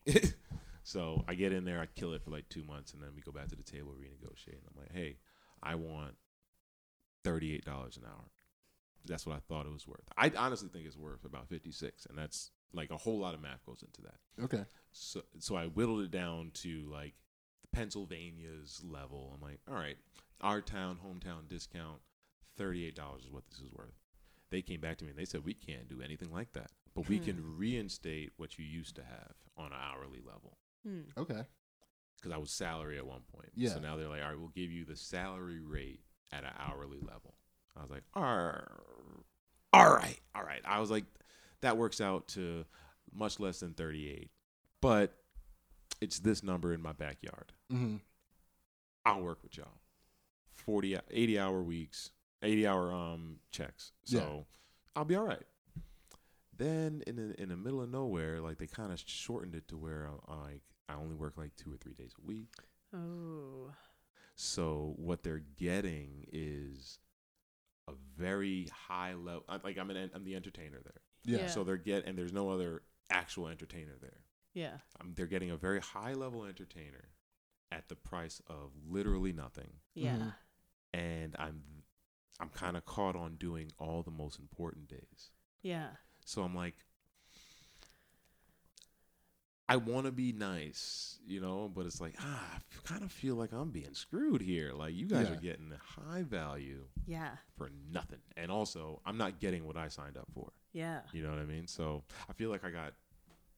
So I get in there, I kill it for like two months, and then we go back to the table, renegotiate. And I'm like, hey, I want thirty-eight dollars an hour. That's what I thought it was worth. I honestly think it's worth about fifty-six, and that's like a whole lot of math goes into that. Okay. So so I whittled it down to like Pennsylvania's level. I'm like, all right, our town, hometown discount, thirty-eight dollars is what this is worth. They came back to me and they said, we can't do anything like that, but we can reinstate what you used to have on an hourly level. Hmm. Okay. Because I was salary at one point. Yeah. So now they're like, all right, we'll give you the salary rate at an hourly level. I was like, Arr, all right, all right. I was like, that works out to much less than thirty-eight, but it's this number in my backyard. Mm-hmm. I'll work with y'all. forty, eighty hour weeks, eighty hour um checks. So yeah. I'll be all right. Then in the, in the middle of nowhere, like they kind of shortened it to where I, I, I only work like two or three days a week. Oh. So what they're getting is a very high level. Like I'm an, I'm the entertainer there. Yeah. yeah. So they're get and there's no other actual entertainer there. Yeah. Um, they're getting a very high level entertainer at the price of literally nothing. Yeah. Mm-hmm. And I'm I'm kind of caught on doing all the most important days. Yeah. So I'm like, I want to be nice, you know, but it's like, ah, I kind of feel like I'm being screwed here. Like, you guys yeah. are getting high value yeah. for nothing. And also, I'm not getting what I signed up for. Yeah. You know what I mean? So I feel like I got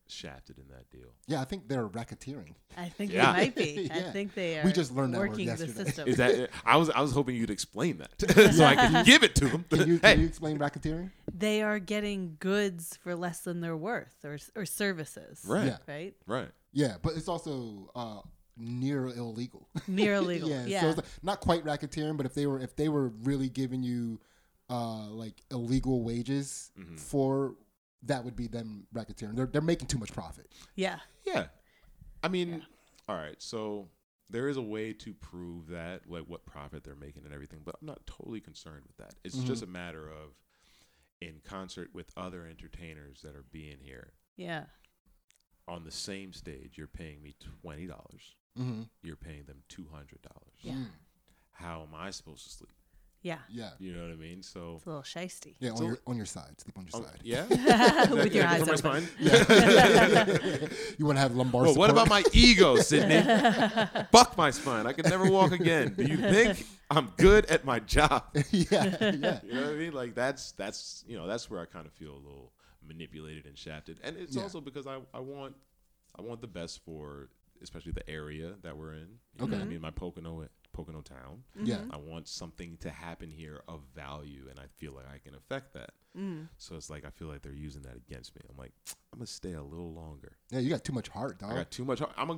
shafted in that deal. Yeah, I think they're racketeering. I think yeah. they might be. yeah. I think they are. We just learned that word yesterday. The system. Is that it? I was I was hoping you'd explain that so I could give it to them. Can you, can hey. you explain racketeering? They are getting goods for less than their worth, or or services. Right. Yeah. Right. Right. Yeah, but it's also uh, near illegal. Near illegal. yeah, yeah. So it's like not quite racketeering, but if they were if they were really giving you uh, like illegal wages mm-hmm. for. That would be them racketeering. They're they're making too much profit. Yeah. Yeah. I mean, yeah. all right. So there is a way to prove that, like what profit they're making and everything, but I'm not totally concerned with that. It's mm-hmm. just a matter of in concert with other entertainers that are being here. Yeah. On the same stage, you're paying me twenty dollars. Mm-hmm. You're paying them two hundred dollars. Yeah. How am I supposed to sleep? Yeah. Yeah. You know what I mean? So it's a little shiesty. Yeah, on so your on your side. Sleep on your on, side. Yeah. With your eyes open. Yeah. You want to have lumbar support? Well, what about my ego, Sydney? Fuck my spine. I can never walk again. Do you think I'm good at my job? yeah. Yeah. You know what I mean? Like that's that's you know, that's where I kind of feel a little manipulated and shafted. And it's yeah. also because I, I want I want the best for especially the area that we're in. You okay. know what I mean? My Pocono Pocono Town. Yeah. I want something to happen here of value, and I feel like I can affect that. Mm. So it's like I feel like they're using that against me. I'm like, I'm gonna stay a little longer. Yeah, you got too much heart, dog. I got too much heart. I'm a,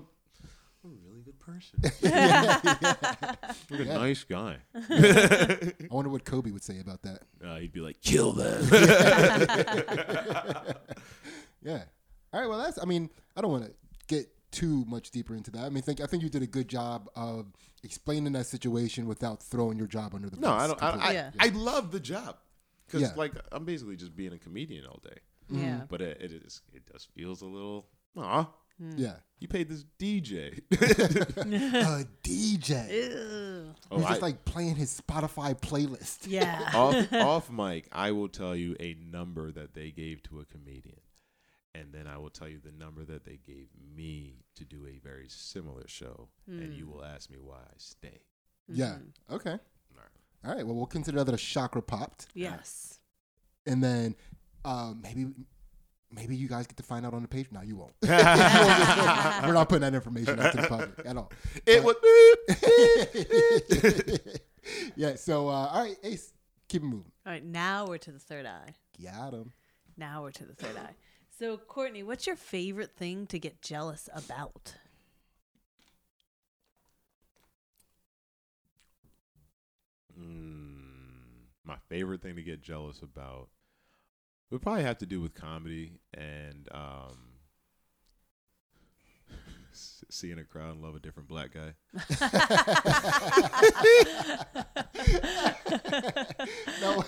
I'm a really good person. yeah, yeah. You're a yeah. nice guy. Yeah. I wonder what Kobe would say about that. Uh, he'd be like, kill them. yeah. All right. Well, that's. I mean, I don't want to get too much deeper into that. I mean, think I think you did a good job of explaining that situation without throwing your job under the bus. No, I don't. I, I, yeah. I love the job because, yeah. like, I'm basically just being a comedian all day. Mm-hmm. Yeah, but it it, is, it just feels a little. Aw, mm. yeah. You paid this D J. A D J. Ew. Oh, he's just I, like playing his Spotify playlist. Yeah. off, off mic, I will tell you a number that they gave to a comedian. And then I will tell you the number that they gave me to do a very similar show. Mm. And you will ask me why I stay. Mm-hmm. Yeah. Okay. All right. All right. Well, we'll consider that a chakra popped. Yes. Right. And then um, maybe maybe you guys get to find out on the Patreon. No, you won't. We're not putting that information out to the public at all. It but, was. yeah. So, uh, all right, Ace, keep it moving. All right. Now we're to the third eye. Got him. Now we're to the third eye. So, Courtney, what's your favorite thing to get jealous about? Mm, my favorite thing to get jealous about would probably have to do with comedy and um, seeing a crowd and love a different black guy. no.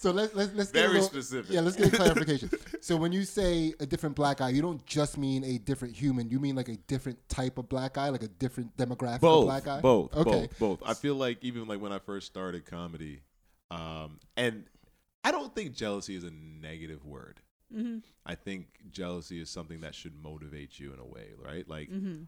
So let's let's let's very get a little, specific. Yeah, let's get a clarification. So when you say a different black guy, you don't just mean a different human. You mean like a different type of black guy, like a different demographic both, of black guy. Both, okay. both, both. I feel like even like when I first started comedy, um, and I don't think jealousy is a negative word. Mm-hmm. I think jealousy is something that should motivate you in a way, right? Like, mm-hmm.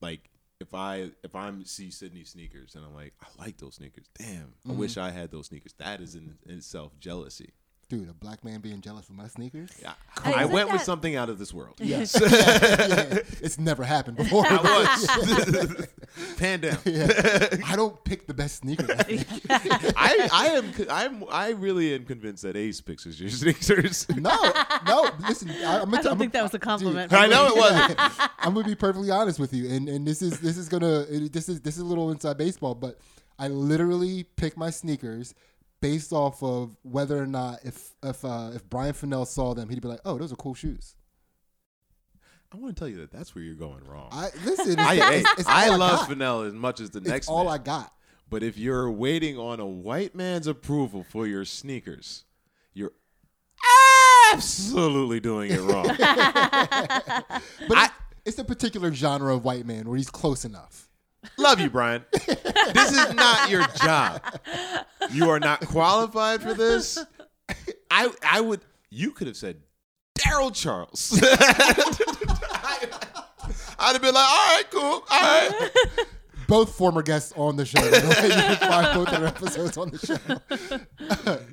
like. If I if I'm see Sydney sneakers and I'm like, I like those sneakers. Damn, I mm-hmm. wish I had those sneakers. That is in, in itself jealousy. Dude, a black man being jealous of my sneakers? Yeah. Uh, I went that... with something out of this world. Yes. Yeah. Yeah. It's never happened before. I was. Pan down. Yeah. I don't pick the best sneakers. I, I am I'm I really am convinced that Ace picks his sneakers. No, no. Listen, I, I'm gonna I don't I'm think a, that was a compliment. Dude, I know it wasn't. I'm gonna be perfectly honest with you, and and this is this is gonna it, this is this is a little inside baseball, but I literally pick my sneakers based off of whether or not if if uh, if Brian Fennell saw them, he'd be like, "Oh, those are cool shoes." I want to tell you that that's where you're going wrong. I listen. It's, I, it's, it's I love I Fennell as much as the it's next. All man. I got. But if you're waiting on a white man's approval for your sneakers, you're absolutely doing it wrong. But I, it's, it's a particular genre of white man where he's close enough. Love you, Brian. This is not your job. You are not qualified for this. I I would. You could have said Daryl Charles. I, I'd have been like, all right, cool, all right. Both former guests on the show. You can find both their episodes on the show.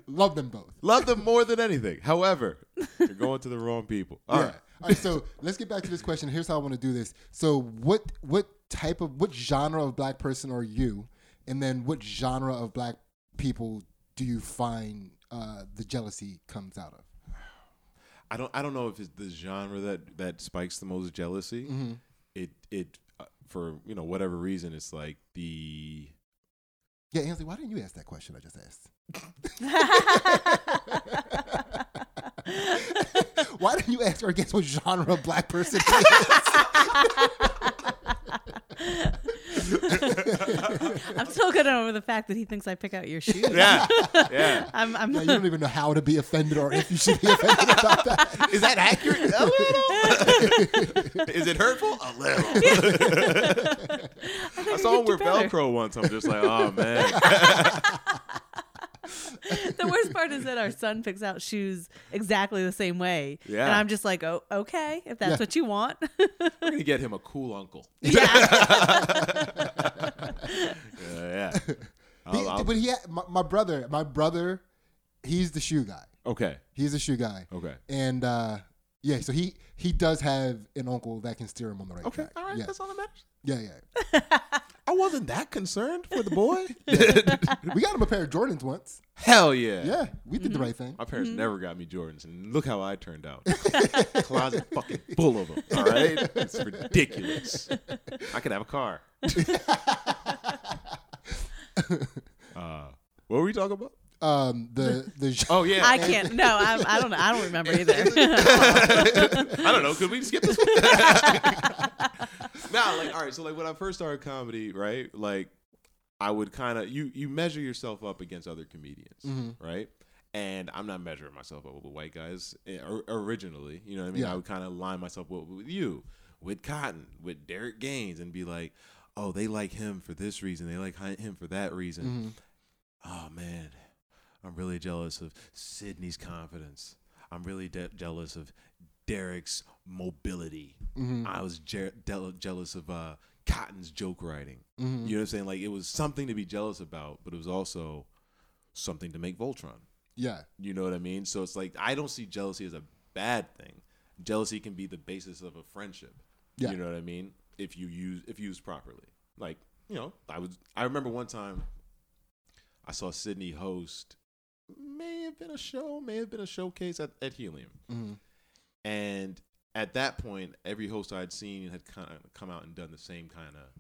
Love them both. Love them more than anything. However, you're going to the wrong people. All yeah. right. All right, so let's get back to this question. Here's how I want to do this. So what what type of, what genre of black person are you? And then what genre of black people do you find uh, the jealousy comes out of? I don't I don't know if it's the genre that, that spikes the most jealousy. Mm-hmm. It, it uh, for, you know, whatever reason, it's like the... Yeah, Ansley, why didn't you ask that question I just asked? Why didn't you ask her against what genre of black person is? I'm still good over the fact that he thinks I pick out your shoes. Yeah, yeah. I'm, I'm yeah you don't even know how to be offended or if you should be offended about that. Is that accurate? A little. Is it hurtful? A little. Yeah. I, I saw him wear Velcro once. I'm just like, oh, man. The worst part is that our son picks out shoes exactly the same way. Yeah. And I'm just like, oh, okay, if that's yeah. what you want. We're going to get him a cool uncle. Yeah. uh, yeah. I'll, he, I'll... But he, my, my brother, my brother, he's the shoe guy. Okay. He's the shoe guy. Okay. And uh, yeah, so he, he does have an uncle that can steer him on the right okay. track. All right. Yeah. That's all that matters. Yeah, yeah. I wasn't that concerned for the boy. Yeah. We got him a pair of Jordans once. Hell yeah. Yeah, we did mm-hmm. the right thing. My parents mm-hmm. never got me Jordans, and look how I turned out. Closet fucking full of them, all right? It's ridiculous. I could have a car. uh, what were we talking about? Um, the the oh yeah I can't no I I don't know I don't remember either. I don't know. Could we skip this? No, like all right. So like when I first started comedy, right? Like I would kind of you you measure yourself up against other comedians, mm-hmm. right? And I'm not measuring myself up with white guys originally. You know what I mean? Yeah. I would kind of line myself up with you, with Cotton, with Derek Gaines, and be like, oh, they like him for this reason. They like him for that reason. Mm-hmm. Oh man. I'm really jealous of Sydney's confidence. I'm really de- jealous of Derek's mobility. Mm-hmm. I was je- de- jealous of uh, Cotton's joke writing. Mm-hmm. You know what I'm saying? Like, it was something to be jealous about, but it was also something to make Voltron. Yeah. You know what I mean? So it's like, I don't see jealousy as a bad thing. Jealousy can be the basis of a friendship. Yeah. You know what I mean? If you use, if used properly. Like, you know, I was, I remember one time I saw Sydney host... May have been a show, may have been a showcase at, at Helium. Mm-hmm. And at that point, every host I had seen had kind of come out and done the same kind of,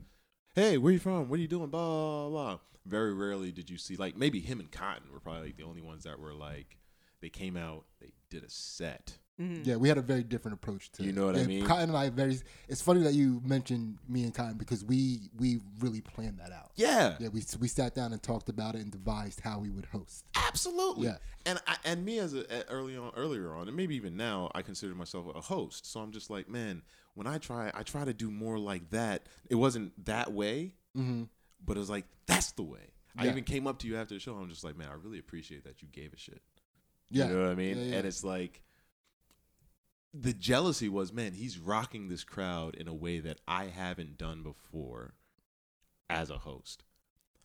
hey, where you from? What are you doing? Blah, blah, blah. Very rarely did you see, like, maybe him and Cotton were probably like, the only ones that were like, they came out, they did a set. Mm-hmm. Yeah, we had a very different approach to it. You know what yeah, I mean? Cotton and I, very. It's funny that you mentioned me and Cotton because we we really planned that out. Yeah. Yeah, we we sat down and talked about it and devised how we would host. Absolutely. Yeah. And I, and me as a, early on, earlier on, and maybe even now, I consider myself a host. So I'm just like, man, when I try, I try to do more like that. It wasn't that way, mm-hmm. but it was like, that's the way. Yeah. I even came up to you after the show. I'm just like, man, I really appreciate that you gave a shit. Yeah. You know what I mean? Yeah, yeah. And it's like, the jealousy was, man, he's rocking this crowd in a way that I haven't done before as a host.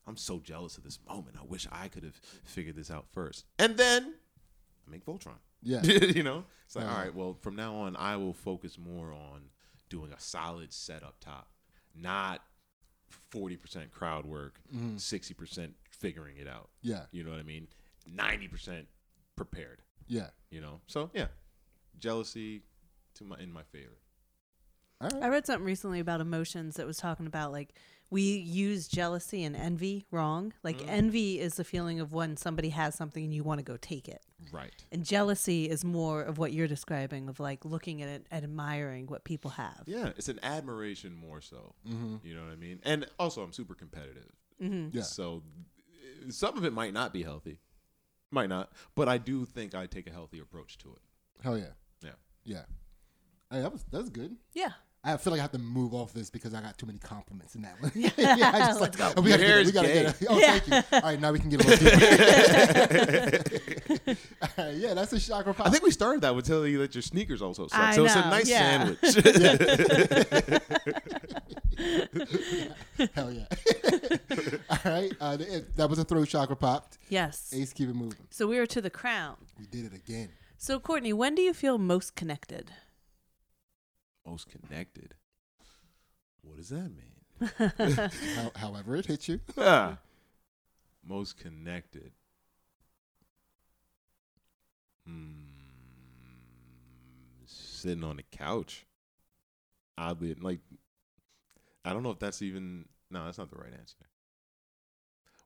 I'm so jealous of this moment. I wish I could have figured this out first. And then make Voltron. Yeah. You know? It's like, uh-huh. all right, well, from now on, I will focus more on doing a solid set up top, not forty percent crowd work, mm-hmm. sixty percent figuring it out. Yeah. You know what I mean? ninety percent prepared. Yeah. You know? So, yeah. Jealousy to my in my favor. All right. I read something recently about emotions that was talking about, like, we use jealousy and envy wrong. Like, mm. envy is the feeling of when somebody has something and you want to go take it. Right. And jealousy is more of what you're describing, of like looking at it and admiring what people have. Yeah, it's an admiration more so. Mm-hmm. You know what I mean? And also, I'm super competitive. Mm-hmm. Yeah. So some of it might not be healthy. Might not. But I do think I take a healthy approach to it. Hell yeah. Yeah. Yeah. Hey, that was, that was good. Yeah. I feel like I have to move off this because I got too many compliments in that one. Yeah, yeah I just Let's like, go. Oh, we got to get it. Oh, yeah. Thank you. All right, now we can get a little deeper. Right, yeah, that's a chakra pop. I think we started that with telling you that your sneakers also suck. I so know. It's a nice yeah. sandwich. Yeah. Hell yeah. All right, uh, that was a throw chakra popped. Yes. Ace, keep it moving. So we are to the crown. We did it again. So, Courtney, when do you feel most connected? Most connected. What does that mean? How, however it hits you. Yeah. Most connected. Mm, sitting on the couch. Oddly, like, I don't know if that's even, no, that's not the right answer.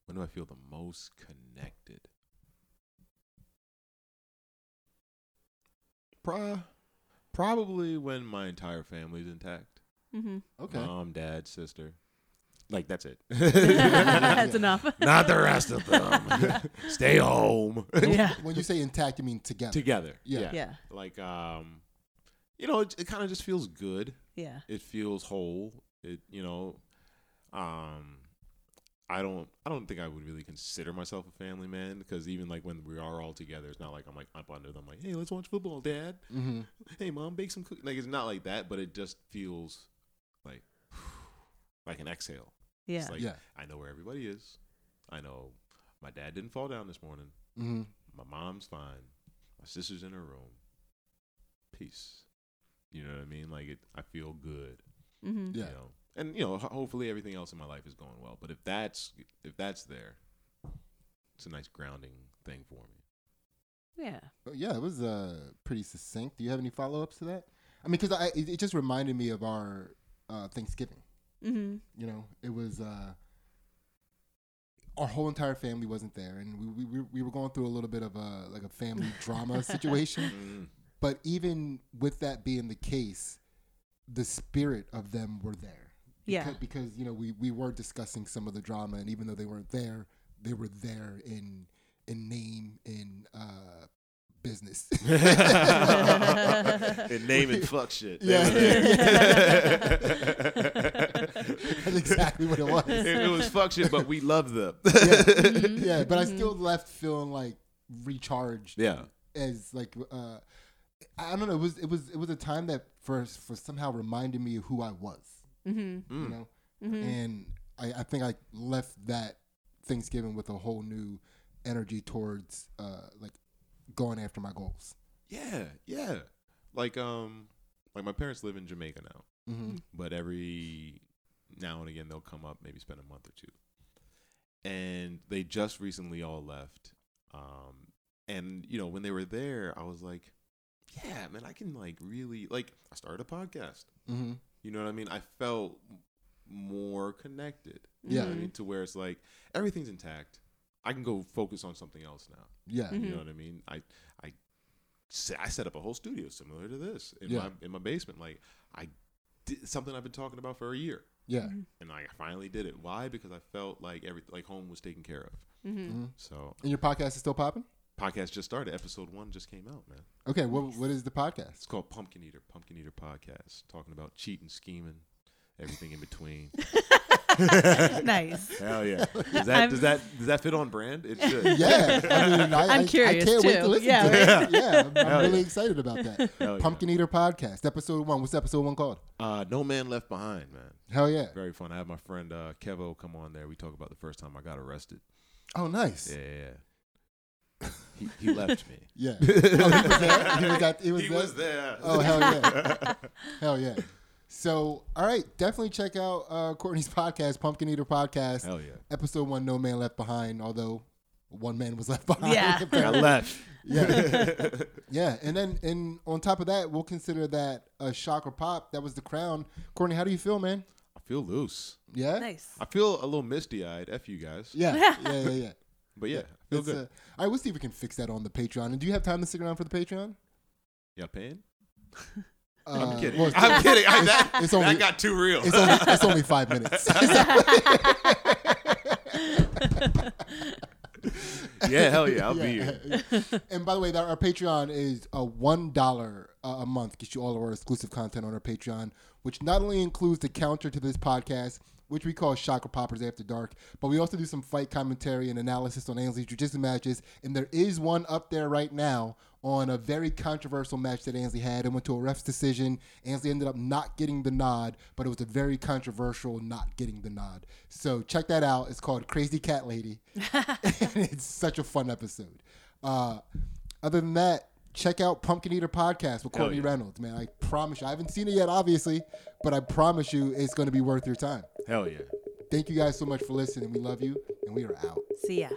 When do I feel the most connected? Bruh. Probably when my entire family's intact. Mm-hmm. Okay. Mom, dad, sister. Like, that's it. That's enough. Not the rest of them. Stay home. Yeah. When you say intact, you mean together. Together. Yeah. Yeah. yeah. Like, um, you know, it, it kind of just feels good. Yeah. It feels whole. It, you know, um, I don't, I don't think I would really consider myself a family man, because even like when we are all together, it's not like I'm like up under them, like, hey, let's watch football, Dad. Mm-hmm. Hey, Mom, bake some cookies. Like, it's not like that, but it just feels like like an exhale. Yeah. It's like, yeah. I know where everybody is. I know my dad didn't fall down this morning. Mm-hmm. My mom's fine. My sister's in her room. Peace. You know what I mean? Like, it, I feel good. Mm-hmm. Yeah. You know? And, you know, hopefully everything else in my life is going well. But if that's if that's there, it's a nice grounding thing for me. Yeah. Well, yeah, it was uh, pretty succinct. Do you have any follow-ups to that? I mean, because I it, it just reminded me of our uh, Thanksgiving. Mm-hmm. You know, it was uh, our whole entire family wasn't there. And we, we, we were going through a little bit of a, like a family drama situation. Mm-hmm. But even with that being the case, the spirit of them were there. Because, yeah, because you know we, we were discussing some of the drama, and even though they weren't there, they were there in in name, in uh, business, in name and fuck shit. Yeah, that's exactly what it was. It, it was fuck shit, but we loved them. Yeah, mm-hmm. yeah but mm-hmm. I still left feeling like recharged. Yeah, as like uh, I don't know. It was it was it was a time that first for somehow reminded me of who I was. Mm-hmm. You know, mm-hmm. and I, I think I left that Thanksgiving with a whole new energy towards uh, like going after my goals. Yeah, yeah. Like um, like my parents live in Jamaica now, mm-hmm. but every now and again they'll come up, maybe spend a month or two. And they just recently all left, um, and you know when they were there, I was like, yeah, man, I can like really like I started a podcast. Mm-hmm. You know what I mean? I felt more connected. You yeah. know what I mean? To where it's like, everything's intact. I can go focus on something else now. Yeah. Mm-hmm. You know what I mean? I I, I set up a whole studio similar to this in, yeah. my, in my basement. Like, I did something I've been talking about for a year. Yeah. And I finally did it. Why? Because I felt like every, like home was taken care of. Mm-hmm. Mm-hmm. So. And your podcast is still popping? Podcast just started. Episode one just came out, man. Okay, what what is the podcast? It's called Pumpkin Eater. Pumpkin Eater Podcast. Talking about cheating, scheming, everything in between. Nice. Hell yeah. Does that I'm, does that does that fit on brand? It should. Yeah. I mean, I, I'm I, curious I can't too. Wait to listen yeah. to it. Yeah, I'm, I'm really yeah. excited about that. Hell Pumpkin yeah. Eater Podcast, episode one. What's episode one called? Uh, No Man Left Behind, man. Hell yeah. Very fun. I have my friend uh, Kevo come on there. We talk about the first time I got arrested. Oh, nice. Yeah. yeah. He, he left me. Yeah. Oh, he was there? He was, at, he was, he there? was there. Oh, hell yeah. Hell yeah. So, all right. Definitely check out uh, Courtney's podcast, Pumpkin Eater Podcast. Hell yeah. Episode one, No Man Left Behind, although one man was left behind. Yeah. I left. Yeah. Yeah. And then and on top of that, we'll consider that a shock or pop. That was the crown. Courtney, how do you feel, man? I feel loose. Yeah? Nice. I feel a little misty-eyed. F you guys. Yeah. Yeah, yeah, yeah. But yeah, I feel it's good. A, all right, we'll see if we can fix that on the Patreon. And do you have time to stick around for the Patreon? Y'all paying? Uh, I'm kidding. Well, I'm kidding. I, that, it's only, that got too real. It's only, it's only five minutes. Yeah, hell yeah, I'll yeah. be here. And by the way, our Patreon is a one dollar a month. Gets you all of our exclusive content on our Patreon, which not only includes the counter to this podcast, which we call Chakra Poppers After Dark, but we also do some fight commentary and analysis on Ansley's Jiu Jitsu matches, and there is one up there right now on a very controversial match that Ansley had. It went to a ref's decision. Ansley ended up not getting the nod, but it was a very controversial not getting the nod. So check that out. It's called Crazy Cat Lady. And it's such a fun episode. Uh, other than that, check out Pumpkin Eater Podcast with Courtney yeah. Reynolds, man. I promise you. I haven't seen it yet, obviously, but I promise you it's going to be worth your time. Hell yeah. Thank you guys so much for listening. We love you, and we are out. See ya.